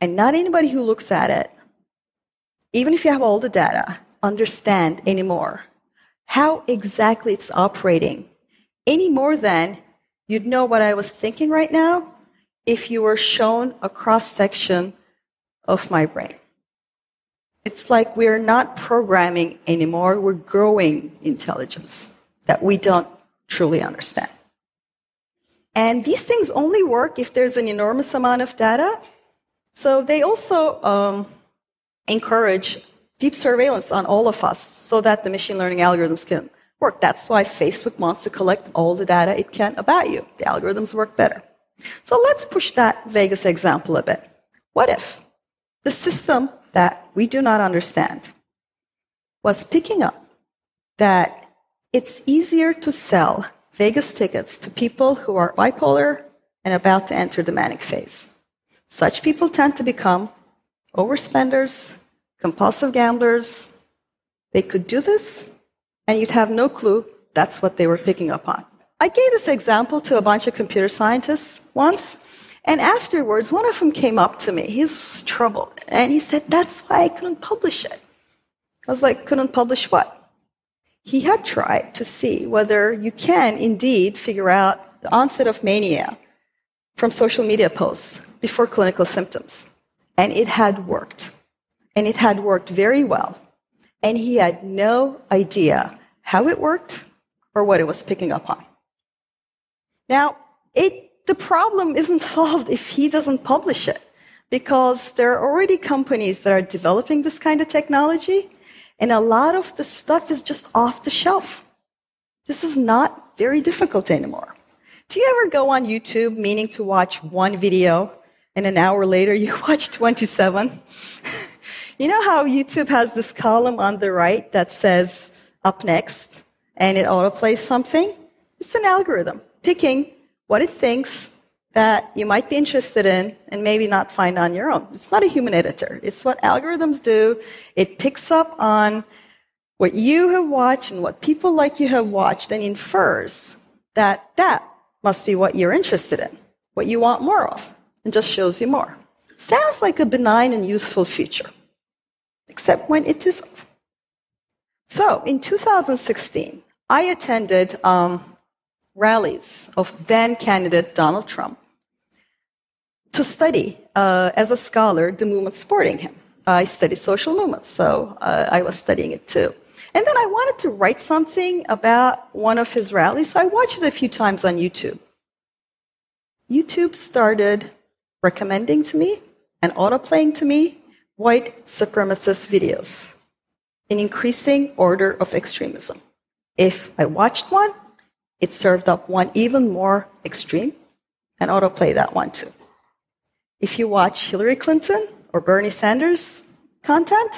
and not anybody who looks at it, even if you have all the data, understand anymore how exactly it's operating, any more than you'd know what I was thinking right now if you were shown a cross-section of my brain. It's like we're not programming anymore, we're growing intelligence that we don't truly understand. And these things only work if there's an enormous amount of data, so they also encourage deep surveillance on all of us so that the machine learning algorithms can work. That's why Facebook wants to collect all the data it can about you. The algorithms work better. So let's push that Vegas example a bit. What if the system that we do not understand was picking up that it's easier to sell Vegas tickets to people who are bipolar and about to enter the manic phase? Such people tend to become overspenders, compulsive gamblers. They could do this, and you'd have no clue that's what they were picking up on. I gave this example to a bunch of computer scientists once, and afterwards, one of them came up to me. He's troubled, and he said, that's why I couldn't publish it. I was like, couldn't publish what? He had tried to see whether you can indeed figure out the onset of mania from social media posts before clinical symptoms. And it had worked. And it had worked very well. And he had no idea how it worked or what it was picking up on. Now, the problem isn't solved if he doesn't publish it, because there are already companies that are developing this kind of technology, and a lot of the stuff is just off the shelf. This is not very difficult anymore. Do you ever go on YouTube meaning to watch one video, and an hour later, you watch 27. You know how YouTube has this column on the right that says, up next, and it autoplays something? It's an algorithm picking what it thinks that you might be interested in and maybe not find on your own. It's not a human editor. It's what algorithms do. It picks up on what you have watched and what people like you have watched and infers that that must be what you're interested in, what you want more of, and just shows you more. Sounds like a benign and useful feature, except when it isn't. So in 2016, I attended rallies of then-candidate Donald Trump to study, as a scholar, the movement supporting him. I study social movements, so I was studying it too. And then I wanted to write something about one of his rallies, so I watched it a few times on YouTube. YouTube started recommending to me and auto-playing to me white supremacist videos in increasing order of extremism. If I watched one, it served up one even more extreme and autoplay that one too. If you watch Hillary Clinton or Bernie Sanders content,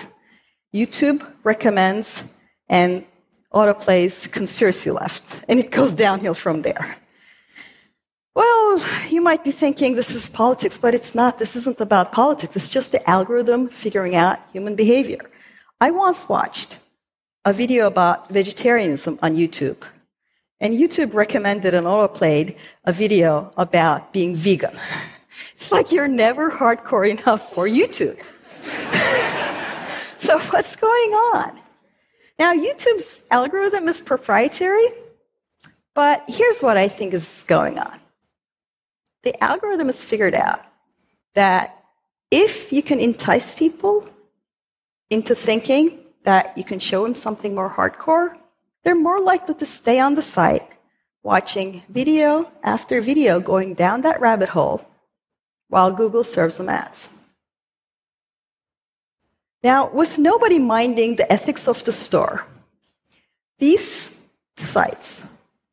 YouTube recommends and autoplays conspiracy left, and it goes downhill from there. Well, you might be thinking this is politics, but it's not. This isn't about politics. It's just the algorithm figuring out human behavior. I once watched a video about vegetarianism on YouTube, and YouTube recommended and autoplayed a video about being vegan. It's like you're never hardcore enough for YouTube. So what's going on? Now, YouTube's algorithm is proprietary, but here's what I think is going on. The algorithm has figured out that if you can entice people into thinking that you can show them something more hardcore, they're more likely to stay on the site watching video after video going down that rabbit hole while Google serves them ads. Now, with nobody minding the ethics of the store, these sites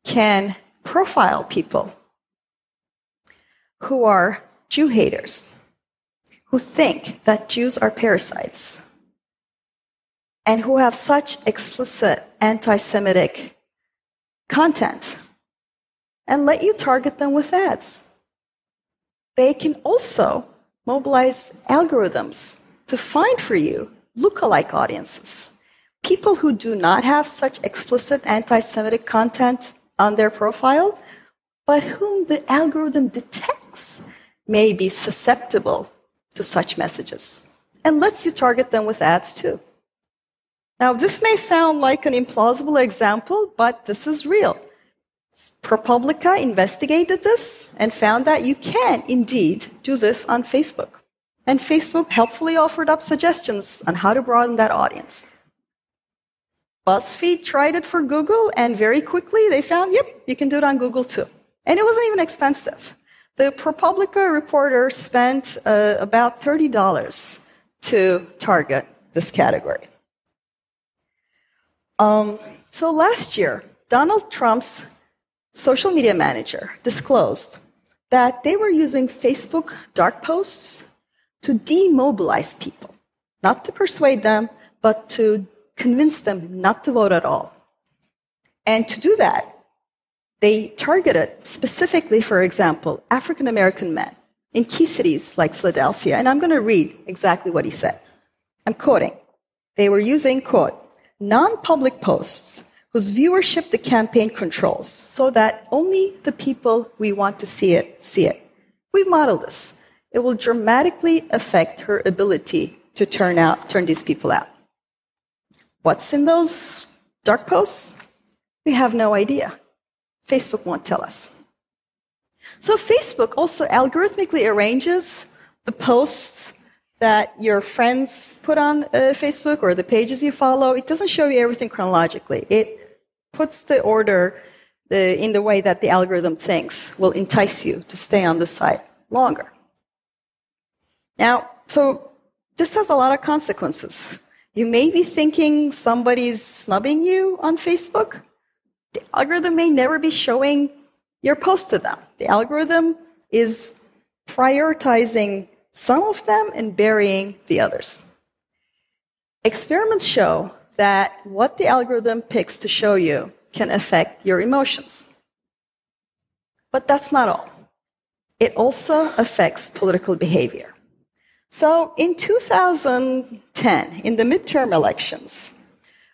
can profile people who are Jew haters, who think that Jews are parasites, and who have such explicit anti-Semitic content, and let you target them with ads. They can also mobilize algorithms to find for you lookalike audiences, people who do not have such explicit anti-Semitic content on their profile, but whom the algorithm detects may be susceptible to such messages, and lets you target them with ads too. Now, this may sound like an implausible example, but this is real. ProPublica investigated this and found that you can indeed do this on Facebook. And Facebook helpfully offered up suggestions on how to broaden that audience. BuzzFeed tried it for Google, and very quickly they found, yep, you can do it on Google too. And it wasn't even expensive. The ProPublica reporter spent about $30 to target this category. So last year, Donald Trump's social media manager disclosed that they were using Facebook dark posts to demobilize people, not to persuade them, but to convince them not to vote at all. And to do that, they targeted specifically, for example, African-American men in key cities like Philadelphia. And I'm going to read exactly what he said. I'm quoting. They were using, quote, non-public posts whose viewership the campaign controls so that only the people we want to see it. We've modeled this. It will dramatically affect her ability to turn these people out. What's in those dark posts? We have no idea. Facebook won't tell us. So Facebook also algorithmically arranges the posts that your friends put on Facebook or the pages you follow. It doesn't show you everything chronologically. It puts the order in the way that the algorithm thinks will entice you to stay on the site longer. Now, so this has a lot of consequences. You may be thinking somebody's snubbing you on Facebook. The algorithm may never be showing your post to them. The algorithm is prioritizing some of them and burying the others. Experiments show that what the algorithm picks to show you can affect your emotions. But that's not all. It also affects political behavior. So in 2010, in the midterm elections,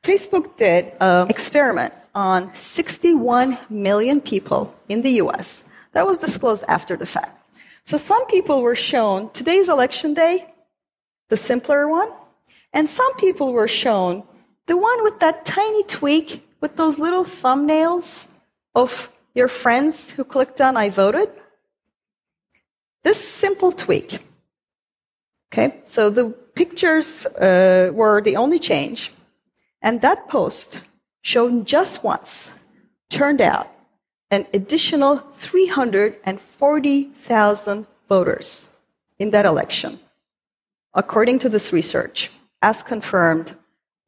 Facebook did an experiment on 61 million people in the US. That was disclosed after the fact. So some people were shown today's election day, the simpler one, and some people were shown the one with that tiny tweak with those little thumbnails of your friends who clicked on I voted. This simple tweak. Okay, so the pictures were the only change. And that post, shown just once, turned out an additional 340,000 voters in that election, according to this research, as confirmed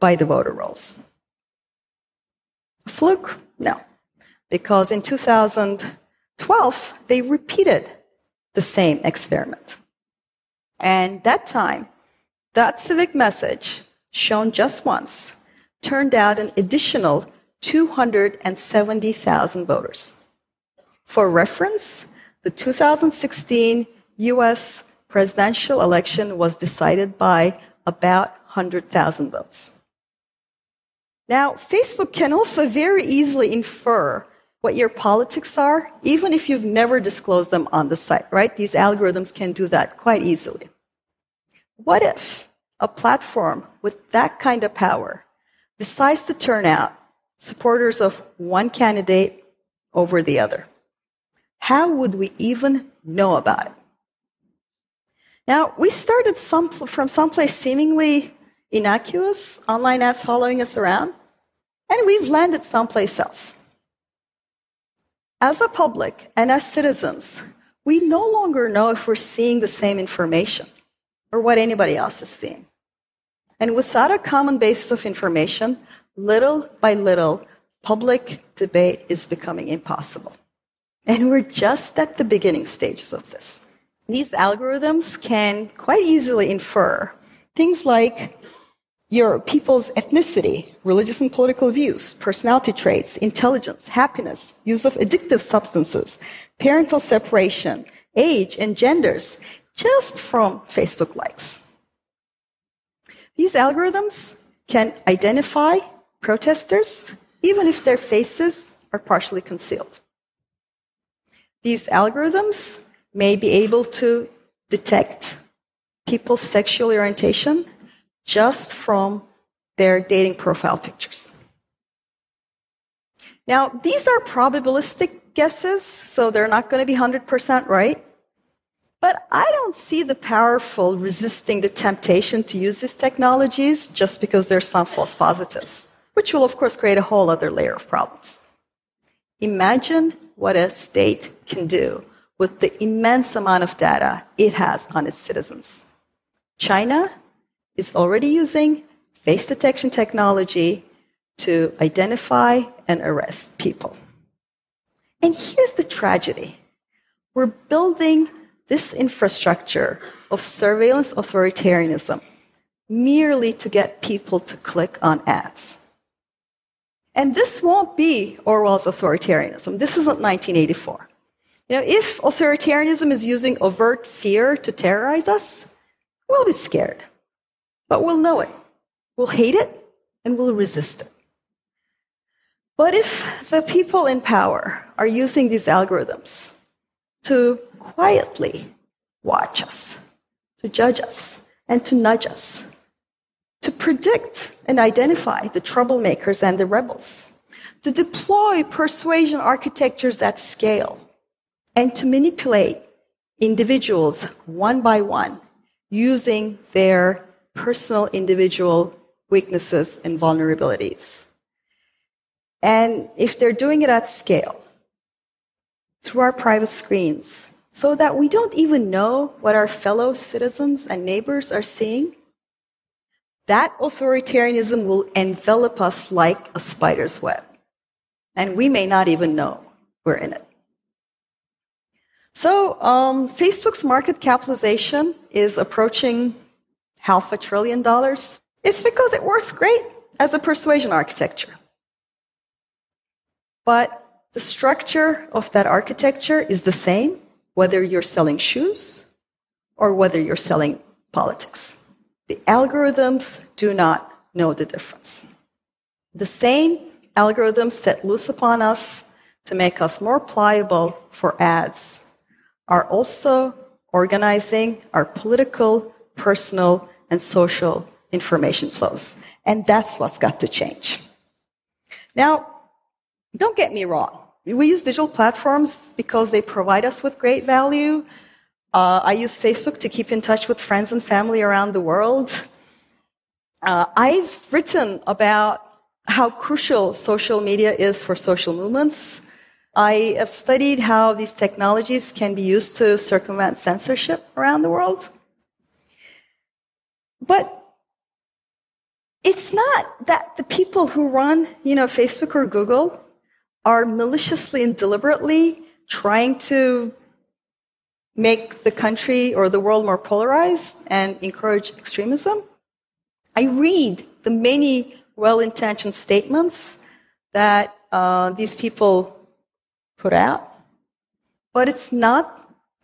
by the voter rolls. A fluke? No. Because in 2012, they repeated the same experiment. And that time, that civic message, shown just once, turned out an additional 270,000 voters. For reference, the 2016 U.S. presidential election was decided by about 100,000 votes. Now, Facebook can also very easily infer what your politics are, even if you've never disclosed them on the site, right? These algorithms can do that quite easily. What if a platform with that kind of power decides to turn out supporters of one candidate over the other? How would we even know about it? Now, we started from someplace seemingly innocuous, online ads following us around, and we've landed someplace else. As a public and as citizens, we no longer know if we're seeing the same information or what anybody else is seeing. And without a common basis of information, little by little, public debate is becoming impossible. And we're just at the beginning stages of this. These algorithms can quite easily infer things like your people's ethnicity, religious and political views, personality traits, intelligence, happiness, use of addictive substances, parental separation, age, and genders, just from Facebook likes. These algorithms can identify protesters, even if their faces are partially concealed. These algorithms may be able to detect people's sexual orientation just from their dating profile pictures. Now, these are probabilistic guesses, so they're not going to be 100% right. But I don't see the powerful resisting the temptation to use these technologies just because there's some false positives, which will, of course, create a whole other layer of problems. Imagine what a state can do with the immense amount of data it has on its citizens. China is already using face detection technology to identify and arrest people. And here's the tragedy. We're building this infrastructure of surveillance authoritarianism merely to get people to click on ads. And this won't be Orwell's authoritarianism. This isn't 1984. You know, if authoritarianism is using overt fear to terrorize us, we'll be scared. But we'll know it. We'll hate it, and we'll resist it. But if the people in power are using these algorithms to quietly watch us, to judge us, and to nudge us, to predict and identify the troublemakers and the rebels, to deploy persuasion architectures at scale, and to manipulate individuals one by one using their personal individual weaknesses and vulnerabilities. And if they're doing it at scale, through our private screens, so that we don't even know what our fellow citizens and neighbors are seeing, that authoritarianism will envelop us like a spider's web. And we may not even know we're in it. So Facebook's market capitalization is approaching $500 billion. It's because it works great as a persuasion architecture. But the structure of that architecture is the same, whether you're selling shoes or whether you're selling politics. The algorithms do not know the difference. The same algorithms set loose upon us to make us more pliable for ads are also organizing our political, personal, and social information flows. And that's what's got to change. Now, don't get me wrong. We use digital platforms because they provide us with great value. I use Facebook to keep in touch with friends and family around the world. I've written about how crucial social media is for social movements. I have studied how these technologies can be used to circumvent censorship around the world. But it's not that the people who run, Facebook or Google are maliciously and deliberately trying to make the country or the world more polarized and encourage extremism. I read the many well-intentioned statements that these people put out, but it's not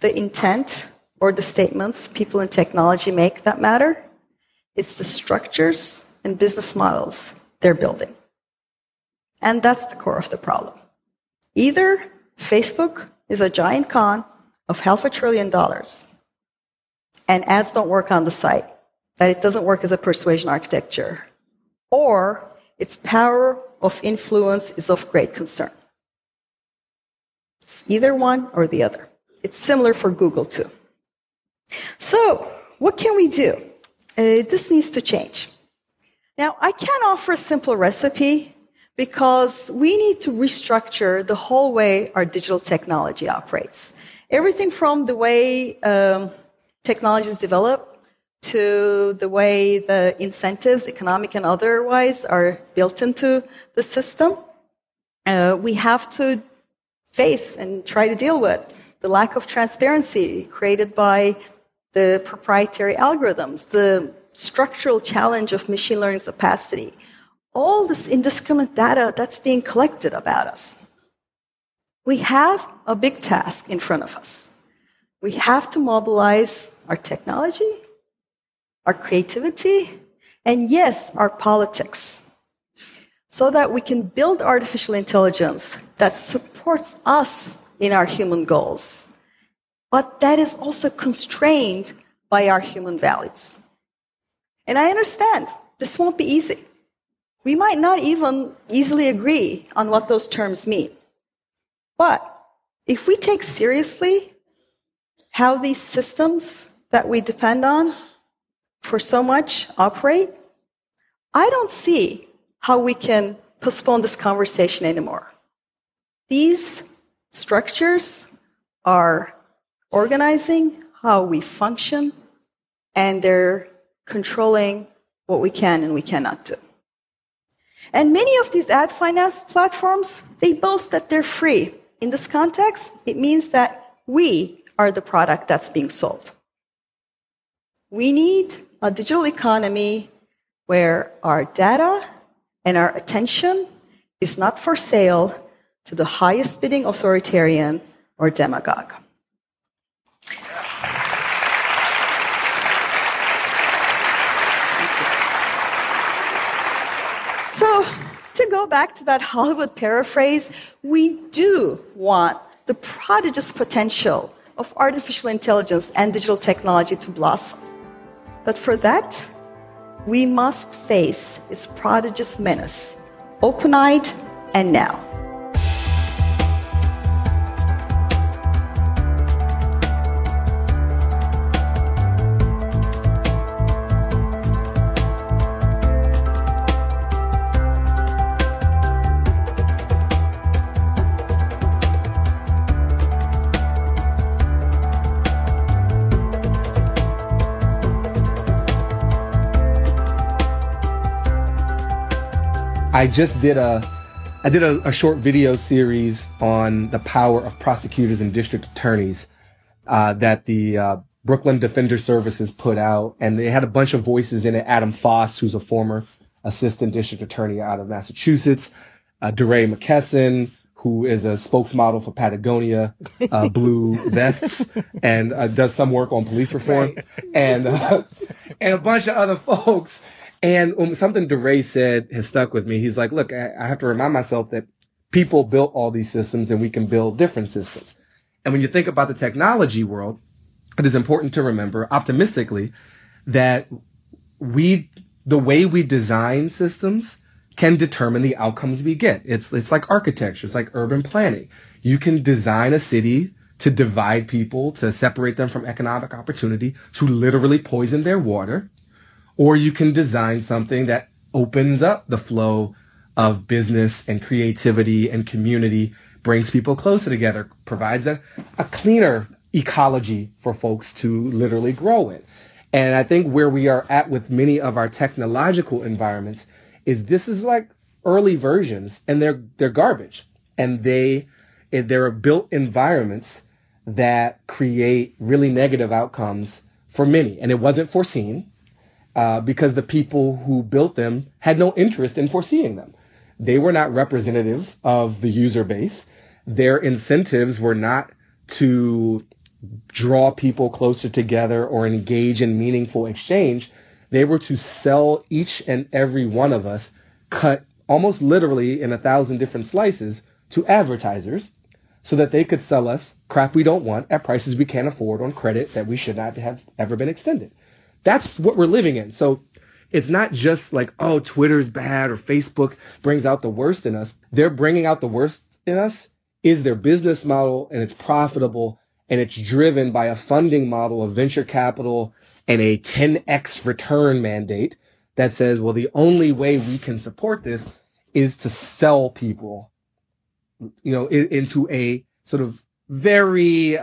the intent or the statements people in technology make that matter. It's the structures and business models they're building. And that's the core of the problem. Either Facebook is a giant con of $500 billion and ads don't work on the site, that it doesn't work as a persuasion architecture, or its power of influence is of great concern. It's either one or the other. It's similar for Google too. So, what can we do? This needs to change. Now, I can't offer a simple recipe because we need to restructure the whole way our digital technology operates. Everything from the way technology is developed to the way the incentives, economic and otherwise, are built into the system. We have to face and try to deal with the lack of transparency created by the proprietary algorithms, the structural challenge of machine learning opacity, all this indiscriminate data that's being collected about us. We have a big task in front of us. We have to mobilize our technology, our creativity, and yes, our politics, so that we can build artificial intelligence that supports us in our human goals, but that is also constrained by our human values. And I understand this won't be easy. We might not even easily agree on what those terms mean. But if we take seriously how these systems that we depend on for so much operate, I don't see how we can postpone this conversation anymore. These structures are organizing how we function, and they're controlling what we can and we cannot do. And many of these ad-financed platforms, they boast that they're free. In this context, it means that we are the product that's being sold. We need a digital economy where our data and our attention is not for sale to the highest bidding authoritarian or demagogue. So, to go back to that Hollywood paraphrase, we do want the prodigious potential of artificial intelligence and digital technology to blossom. But for that, we must face its prodigious menace, open-eyed and now. I just did a short video series on the power of prosecutors and district attorneys that the Brooklyn Defender Services put out, and they had a bunch of voices in it. Adam Foss, who's a former assistant district attorney out of Massachusetts, DeRay McKesson, who is a spokesmodel for Patagonia, blue vests, and does some work on police reform, and a bunch of other folks. And something DeRay said has stuck with me. He's like, look, I have to remind myself that people built all these systems and we can build different systems. And when you think about the technology world, it is important to remember optimistically that the way we design systems can determine the outcomes we get. It's like architecture. It's like urban planning. You can design a city to divide people, to separate them from economic opportunity, to literally poison their water. Or you can design something that opens up the flow of business and creativity and community, brings people closer together, provides a cleaner ecology for folks to literally grow in. And I think where we are at with many of our technological environments is this is like early versions, and they're garbage. And there are built environments that create really negative outcomes for many. And it wasn't foreseen because the people who built them had no interest in foreseeing them. They were not representative of the user base. Their incentives were not to draw people closer together or engage in meaningful exchange. They were to sell each and every one of us, cut almost literally in 1,000 different slices to advertisers so that they could sell us crap we don't want at prices we can't afford on credit that we should not have ever been extended. That's what we're living in. So it's not just like, oh, Twitter's bad or Facebook brings out the worst in us. They're bringing out the worst in us is their business model, and it's profitable, and it's driven by a funding model of venture capital and a 10x return mandate that says, well, the only way we can support this is to sell people, you know, into a sort of very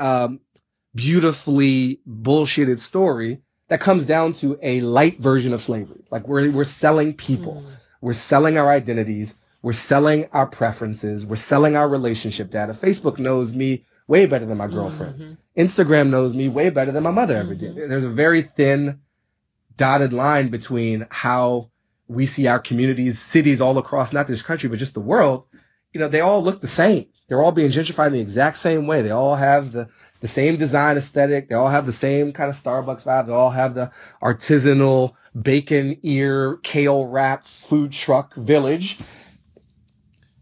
beautifully bullshitted story that comes down to a light version of slavery. Like we're selling people, we're selling our identities, we're selling our preferences, we're selling our relationship data. Facebook knows me way better than my girlfriend. Mm-hmm. Instagram knows me way better than my mother ever did. Mm-hmm. There's a very thin dotted line between how we see our communities, cities all across, not this country, but just the world. You know, they all look the same. They're all being gentrified in the exact same way. They all have the same design aesthetic. They all have the same kind of Starbucks vibe. They all have the artisanal bacon ear, kale wraps, food truck village,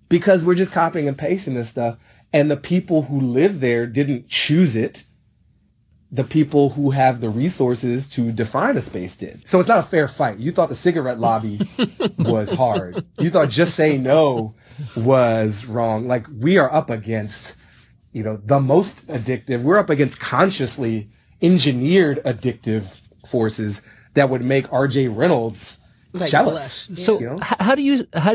because we're just copying and pasting this stuff. And the people who live there didn't choose it. The people who have the resources to define a space did. So it's not a fair fight. You thought the cigarette lobby was hard. You thought just say no was wrong. Like we are up against, you know, the most addictive. We're up against consciously engineered addictive forces that would make R.J. Reynolds jealous. Yeah. So how do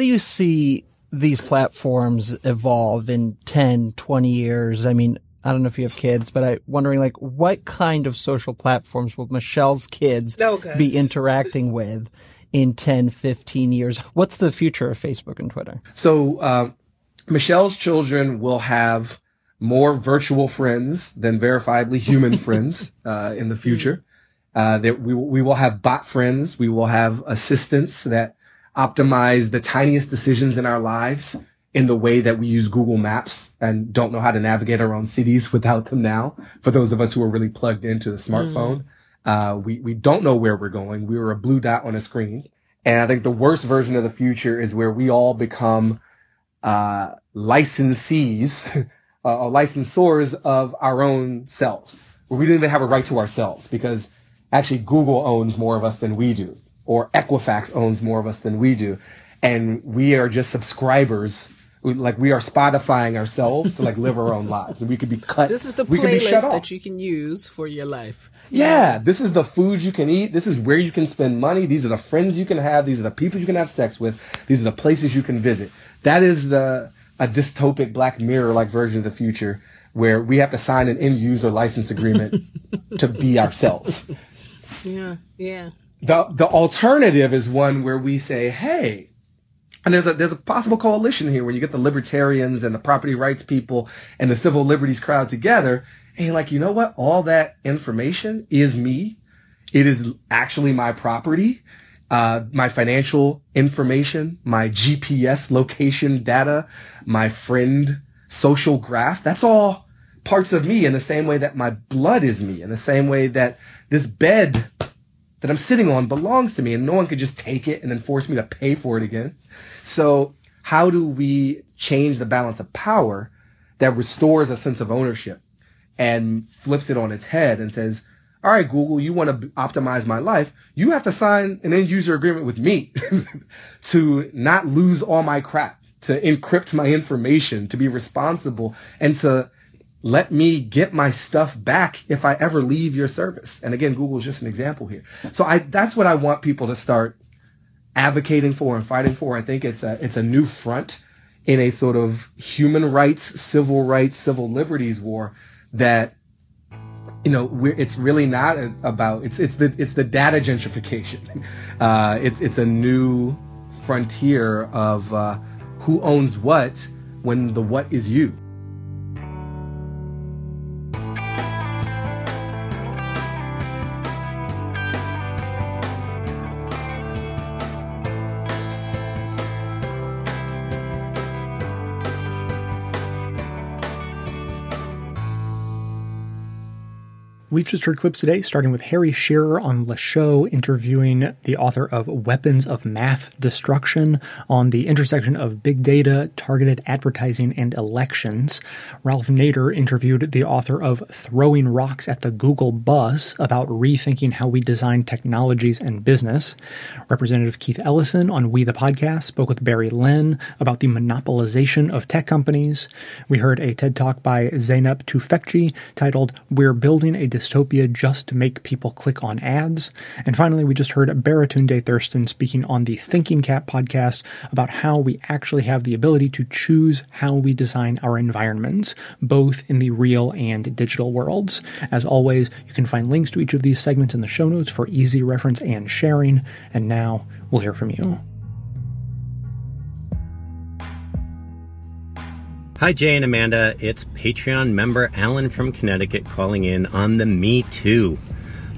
you see these platforms evolve in 10, 20 years? I mean, I don't know if you have kids, but I'm wondering, like, what kind of social platforms will Michelle's kids be interacting with in 10, 15 years? What's the future of Facebook and Twitter? So Michelle's children will have more virtual friends than verifiably human friends in the future. That we will have bot friends. We will have assistants that optimize the tiniest decisions in our lives in the way that we use Google Maps and don't know how to navigate our own cities without them now. For those of us who are really plugged into the smartphone, we don't know where we're going. We were a blue dot on a screen. And I think the worst version of the future is where we all become licensees or licensors of our own selves, where we don't even have a right to ourselves, because actually Google owns more of us than we do, or Equifax owns more of us than we do. And we are just subscribers. Like we are Spotifying ourselves to like live our own lives. And we could be cut. This is the playlist that you can use for your life. Yeah. This is the food you can eat. This is where you can spend money. These are the friends you can have. These are the people you can have sex with. These are the places you can visit. That is a dystopic Black Mirror-like version of the future where we have to sign an end-user license agreement to be ourselves. Yeah. Yeah. The alternative is one where we say, hey, and there's a possible coalition here where you get the libertarians and the property rights people and the civil liberties crowd together. And you're like, you know what? All that information is me. It is actually my property, my financial information, my GPS location data, my friend social graph. That's all parts of me, in the same way that my blood is me, in the same way that this bed that I'm sitting on belongs to me, and no one could just take it and then force me to pay for it again. So how do we change the balance of power that restores a sense of ownership? and flips it on its head and says, all right, Google, you want to optimize my life. You have to sign an end user agreement with me to not lose all my crap, to encrypt my information, to be responsible, and to let me get my stuff back if I ever leave your service. And again, Google is just an example here. So that's what I want people to start advocating for and fighting for. I think it's a new front in a sort of human rights, civil liberties war that, you know, it's really not about, it's the data gentrification. It's a new frontier of who owns what when the what is you. We've just heard clips today, starting with Harry Shearer on Le Show interviewing the author of Weapons of Math Destruction on the intersection of big data, targeted advertising, and elections. Ralph Nader interviewed the author of Throwing Rocks at the Google Bus about rethinking how we design technologies and business. Representative Keith Ellison on We the Podcast spoke with Barry Lynn about the monopolization of tech companies. We heard a TED Talk by Zeynep Tufekci titled We're Building a Dystopia Just to Make People Click on Ads. And finally, we just heard Baratunde Thurston speaking on the Thinking Cap podcast about how we actually have the ability to choose how we design our environments, both in the real and digital worlds. As always, you can find links to each of these segments in the show notes for easy reference and sharing. And now we'll hear from you. Hi, Jay and Amanda. It's Patreon member Alan from Connecticut calling in on the Me Too,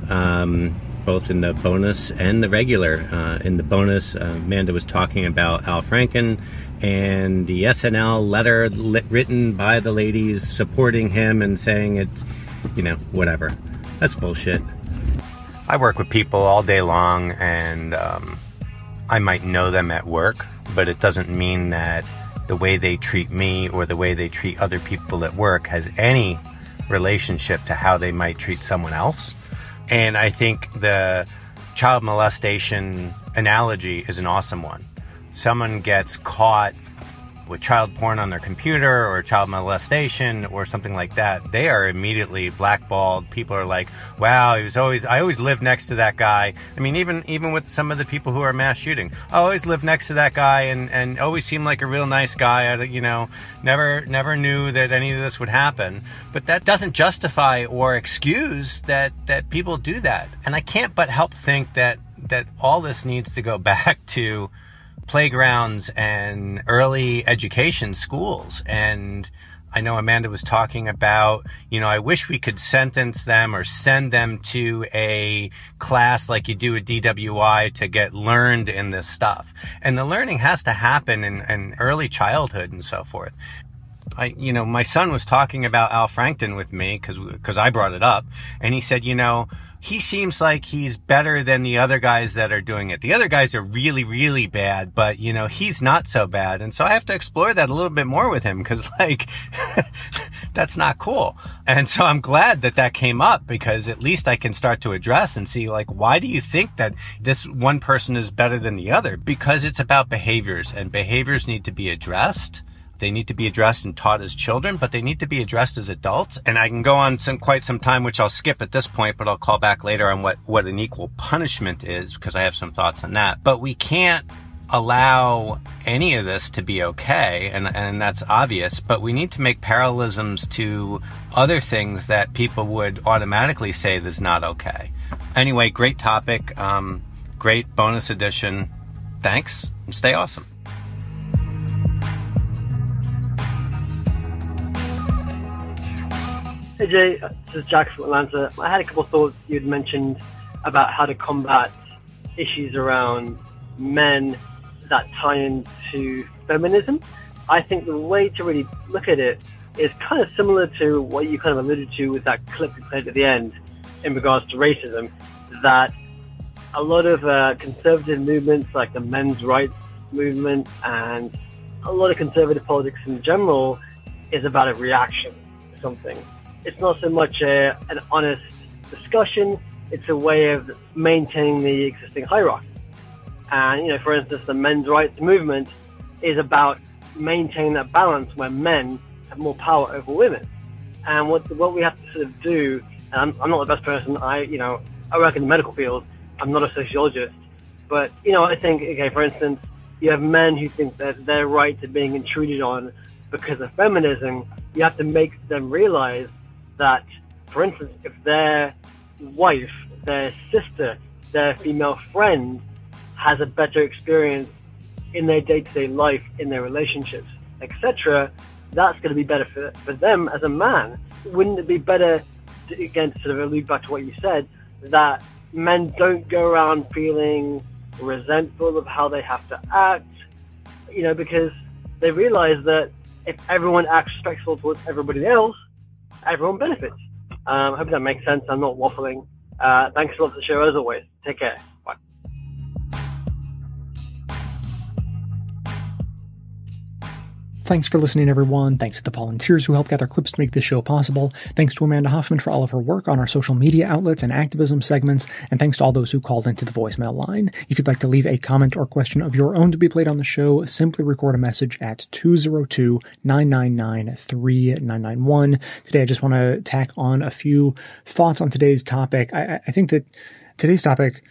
both in the bonus and the regular. In the bonus, Amanda was talking about Al Franken and the SNL letter written by the ladies supporting him and saying it's, you know, whatever. That's bullshit. I work with people all day long, and I might know them at work, but it doesn't mean that the way they treat me or the way they treat other people at work has any relationship to how they might treat someone else. And I think the child molestation analogy is an awesome one. Someone gets caught with child porn on their computer or child molestation or something like that, they are immediately blackballed. People are like, wow, I always lived next to that guy. I mean, even with some of the people who are mass shooting, I always lived next to that guy and always seemed like a real nice guy. I, you know, never knew that any of this would happen. But that doesn't justify or excuse that people do that. And I can't but help think that all this needs to go back to playgrounds and early education schools. And I know Amanda was talking about, you know, I wish we could sentence them or send them to a class like you do a DWI to get learned in this stuff. And the learning has to happen in early childhood and so forth. My son was talking about Al Franken with me because I brought it up, and he said, you know, he seems like he's better than the other guys that are doing it. The other guys are really, really bad, but, you know, he's not so bad. And so I have to explore that a little bit more with him because, like, that's not cool. And so I'm glad that came up because at least I can start to address and see, like, why do you think that this one person is better than the other? Because it's about behaviors, and behaviors need to be addressed. They need to be addressed and taught as children, but they need to be addressed as adults. And I can go on quite some time, which I'll skip at this point, but I'll call back later on what an equal punishment is, because I have some thoughts on that. But we can't allow any of this to be okay, and that's obvious, but we need to make parallelisms to other things that people would automatically say that's not okay. Anyway, great topic, great bonus edition. Thanks, and stay awesome. Hey Jay, this is Jack from Atlanta. I had a couple of thoughts you'd mentioned about how to combat issues around men that tie into feminism. I think the way to really look at it is kind of similar to what you kind of alluded to with that clip you played at the end in regards to racism, that a lot of conservative movements like the men's rights movement and a lot of conservative politics in general is about a reaction to something. It's not so much an honest discussion. It's a way of maintaining the existing hierarchy. And, you know, for instance, the men's rights movement is about maintaining that balance where men have more power over women. And what we have to sort of do, and I'm not the best person, I work in the medical field, I'm not a sociologist, but, you know, I think, okay, for instance, you have men who think that their rights are being intruded on because of feminism. You have to make them realize that, for instance, if their wife, their sister, their female friend has a better experience in their day-to-day life, in their relationships, etc., that's going to be better for them as a man. Wouldn't it be better, again, to sort of allude back to what you said, that men don't go around feeling resentful of how they have to act, you know, because they realize that if everyone acts respectful towards everybody else, everyone benefits. I hope that makes sense. I'm not waffling. Thanks a lot for the show, as always. Take care. Bye. Thanks for listening, everyone. Thanks to the volunteers who helped gather clips to make this show possible. Thanks to Amanda Hoffman for all of her work on our social media outlets and activism segments. And thanks to all those who called into the voicemail line. If you'd like to leave a comment or question of your own to be played on the show, simply record a message at 202-999-3991. Today, I just want to tack on a few thoughts on today's topic. I think that today's topic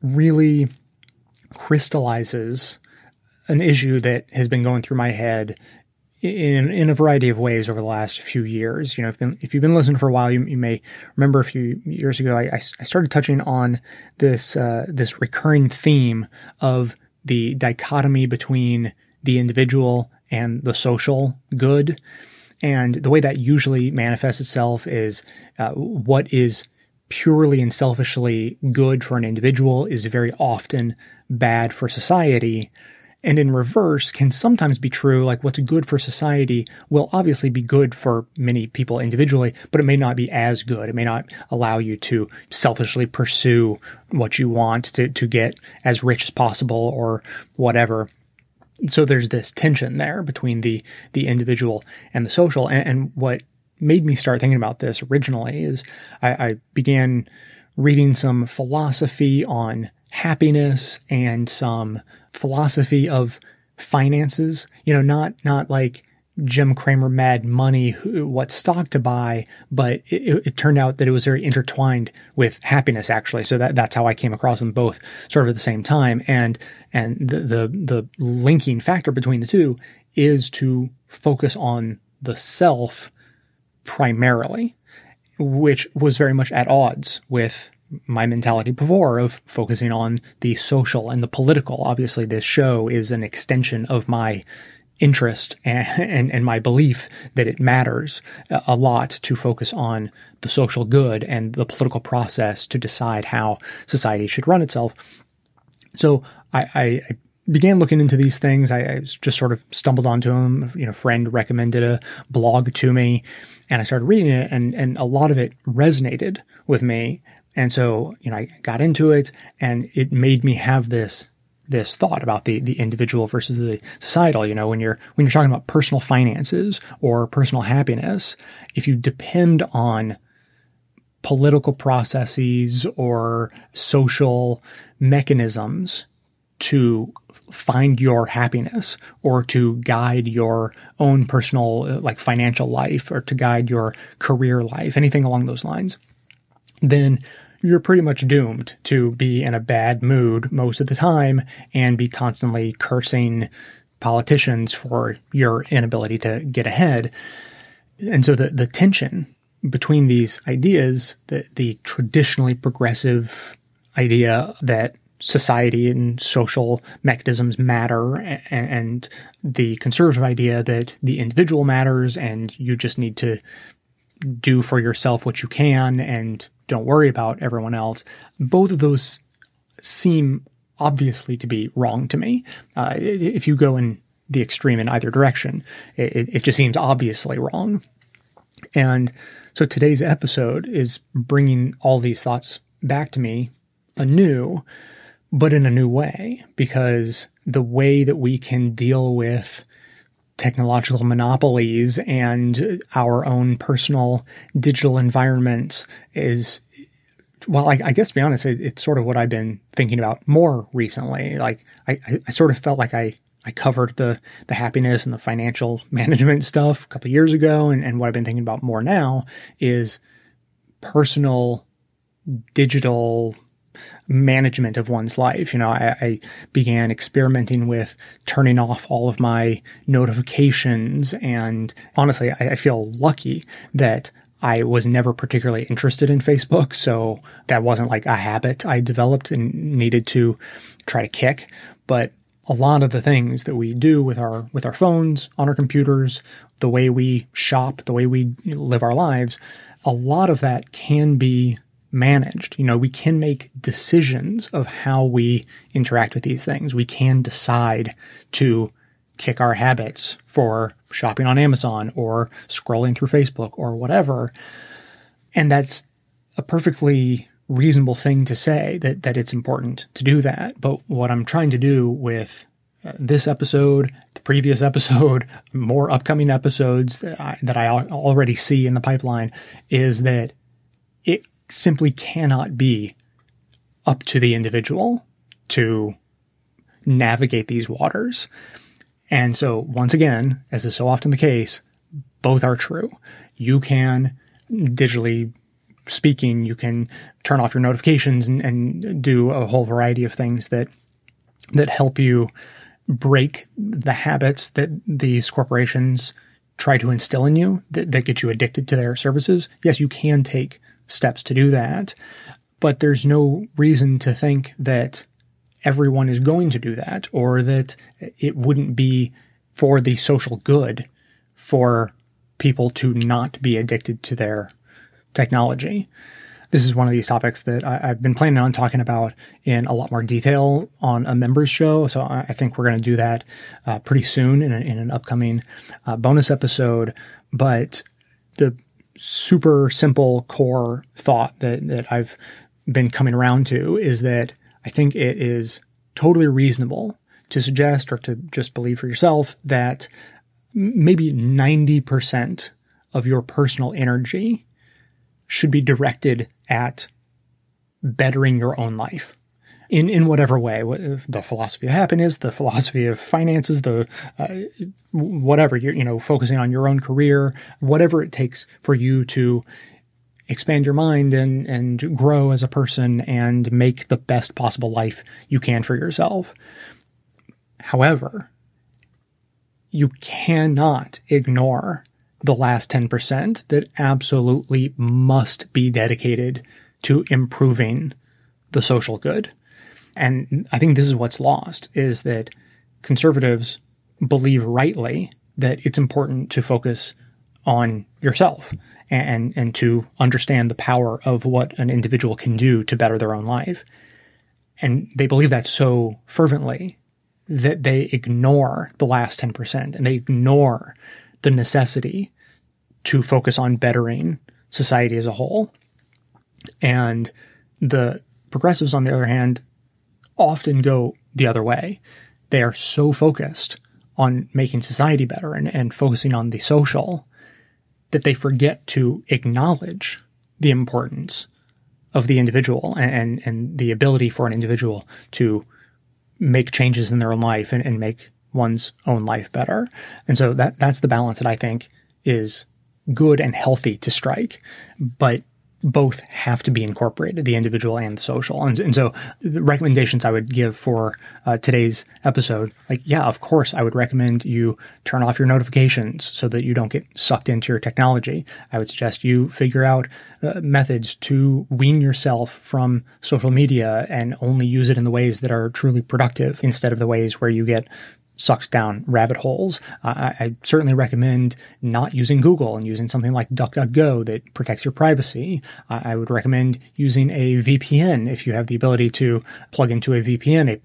really crystallizes an issue that has been going through my head in a variety of ways over the last few years. You know, if you've been listening for a while, you may remember a few years ago, I started touching on this, this recurring theme of the dichotomy between the individual and the social good. And the way that usually manifests itself is, what is purely and selfishly good for an individual is very often bad for society. And in reverse can sometimes be true, like what's good for society will obviously be good for many people individually, but it may not be as good. It may not allow you to selfishly pursue what you want to get as rich as possible or whatever. So there's this tension there between the individual and the social. And what made me start thinking about this originally is I began reading some philosophy on happiness and some philosophy of finances, you know, not like Jim Cramer, Mad Money, what stock to buy, but it turned out that it was very intertwined with happiness, actually. So that's how I came across them both sort of at the same time. And the linking factor between the two is to focus on the self primarily, which was very much at odds with my mentality before of focusing on the social and the political. Obviously, this show is an extension of my interest and my belief that it matters a lot to focus on the social good and the political process to decide how society should run itself. So I began looking into these things. I just sort of stumbled onto them. You know, a friend recommended a blog to me and I started reading it, and a lot of it resonated with me. And so, you know, I got into it and it made me have this thought about the individual versus the societal. You know, when you're talking about personal finances or personal happiness, if you depend on political processes or social mechanisms to find your happiness or to guide your own personal, like, financial life or to guide your career life, anything along those lines, then you're pretty much doomed to be in a bad mood most of the time and be constantly cursing politicians for your inability to get ahead. And so the tension between these ideas, the traditionally progressive idea that society and social mechanisms matter, and the conservative idea that the individual matters and you just need to do for yourself what you can and don't worry about everyone else. Both of those seem obviously to be wrong to me. If you go in the extreme in either direction, it just seems obviously wrong. And so today's episode is bringing all these thoughts back to me anew, but in a new way, because the way that we can deal with technological monopolies and our own personal digital environments is, well, I guess to be honest, it's sort of what I've been thinking about more recently. Like I sort of felt like I covered the happiness and the financial management stuff a couple of years ago. And what I've been thinking about more now is personal digital management of one's life. You know, I began experimenting with turning off all of my notifications. And honestly, I feel lucky that I was never particularly interested in Facebook. So that wasn't like a habit I developed and needed to try to kick. But a lot of the things that we do with our phones, on our computers, the way we shop, the way we live our lives, a lot of that can be managed. You know, we can make decisions of how we interact with these things. We can decide to kick our habits for shopping on Amazon or scrolling through Facebook or whatever. And that's a perfectly reasonable thing to say that it's important to do that. But what I'm trying to do with this episode, the previous episode, more upcoming episodes that I already see in the pipeline is that it simply cannot be up to the individual to navigate these waters. And so once again, as is so often the case, both are true. You can, digitally speaking, you can turn off your notifications and do a whole variety of things that help you break the habits that these corporations try to instill in you, that get you addicted to their services. Yes, you can take steps to do that, but there's no reason to think that everyone is going to do that or that it wouldn't be for the social good for people to not be addicted to their technology. This is one of these topics that I've been planning on talking about in a lot more detail on a members show. So I think we're going to do that pretty soon in an upcoming bonus episode. But the super simple core thought that I've been coming around to is that I think it is totally reasonable to suggest or to just believe for yourself that maybe 90% of your personal energy should be directed at bettering your own life in whatever way, the philosophy of happiness, the philosophy of finances, the whatever, you know, focusing on your own career, whatever it takes for you to expand your mind and grow as a person and make the best possible life you can for yourself. However, you cannot ignore the last 10% that absolutely must be dedicated to improving the social good. And I think this is what's lost, is that conservatives believe rightly that it's important to focus on yourself and to understand the power of what an individual can do to better their own life. And they believe that so fervently that they ignore the last 10% and they ignore the necessity to focus on bettering society as a whole. And the progressives, on the other hand, often go the other way. They are so focused on making society better and focusing on the social that they forget to acknowledge the importance of the individual and the ability for an individual to make changes in their own life and make one's own life better. And so that's the balance that I think is good and healthy to strike, but both have to be incorporated, the individual and the social. And so the recommendations I would give for today's episode, like, yeah, of course, I would recommend you turn off your notifications so that you don't get sucked into your technology. I would suggest you figure out methods to wean yourself from social media and only use it in the ways that are truly productive instead of the ways where you get sucked down rabbit holes. I certainly recommend not using Google and using something like DuckDuckGo that protects your privacy. I would recommend using a VPN if you have the ability to plug into a VPN,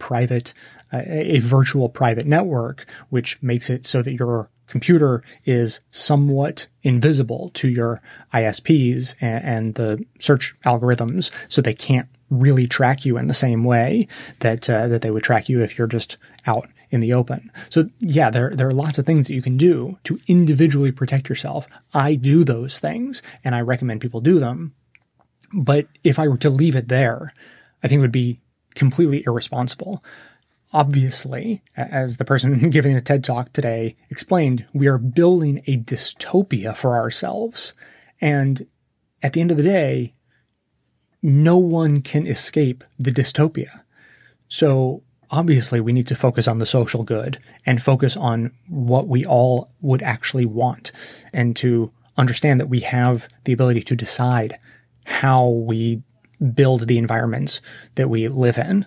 a virtual private network, which makes it so that your computer is somewhat invisible to your ISPs and the search algorithms, so they can't really track you in the same way that they would track you if you're just out in the open. So yeah, there are lots of things that you can do to individually protect yourself. I do those things and I recommend people do them. But if I were to leave it there, I think it would be completely irresponsible. Obviously, as the person giving the TED Talk today explained, we are building a dystopia for ourselves. And at the end of the day, no one can escape the dystopia. So obviously, we need to focus on the social good and focus on what we all would actually want, and to understand that we have the ability to decide how we build the environments that we live in.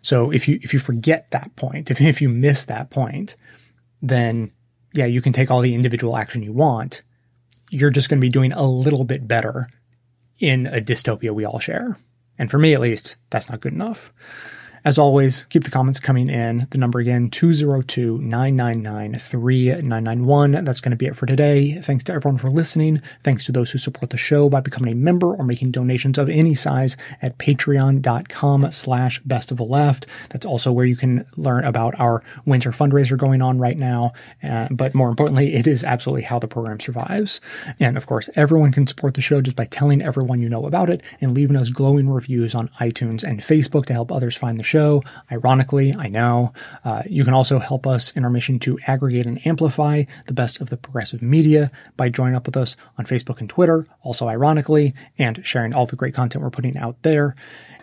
So if you forget that point, if you miss that point, then yeah, you can take all the individual action you want. You're just going to be doing a little bit better in a dystopia we all share. And for me, at least, that's not good enough. As always, keep the comments coming in. The number again, 202-999-3991. That's going to be it for today. Thanks to everyone for listening. Thanks to those who support the show by becoming a member or making donations of any size at patreon.com/bestoftheleft. That's also where you can learn about our winter fundraiser going on right now. But more importantly, it is absolutely how the program survives. And of course, everyone can support the show just by telling everyone you know about it and leaving us glowing reviews on iTunes and Facebook to help others find the show. Ironically, I know. You can also help us in our mission to aggregate and amplify the best of the progressive media by joining up with us on Facebook and Twitter, also ironically, and sharing all the great content we're putting out there.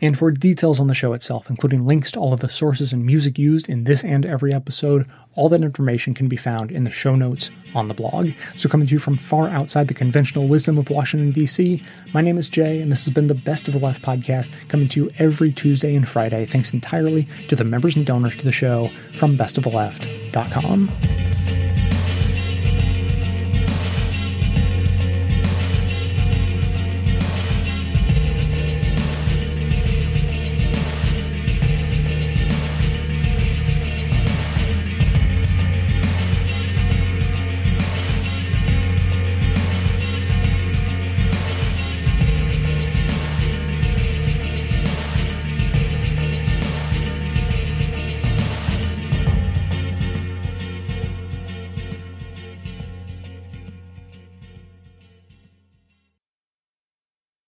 And for details on the show itself, including links to all of the sources and music used in this and every episode, all that information can be found in the show notes on the blog. So coming to you from far outside the conventional wisdom of Washington, D.C., my name is Jay, and this has been the Best of the Left podcast, coming to you every Tuesday and Friday, thanks entirely to the members and donors to the show from bestoftheleft.com.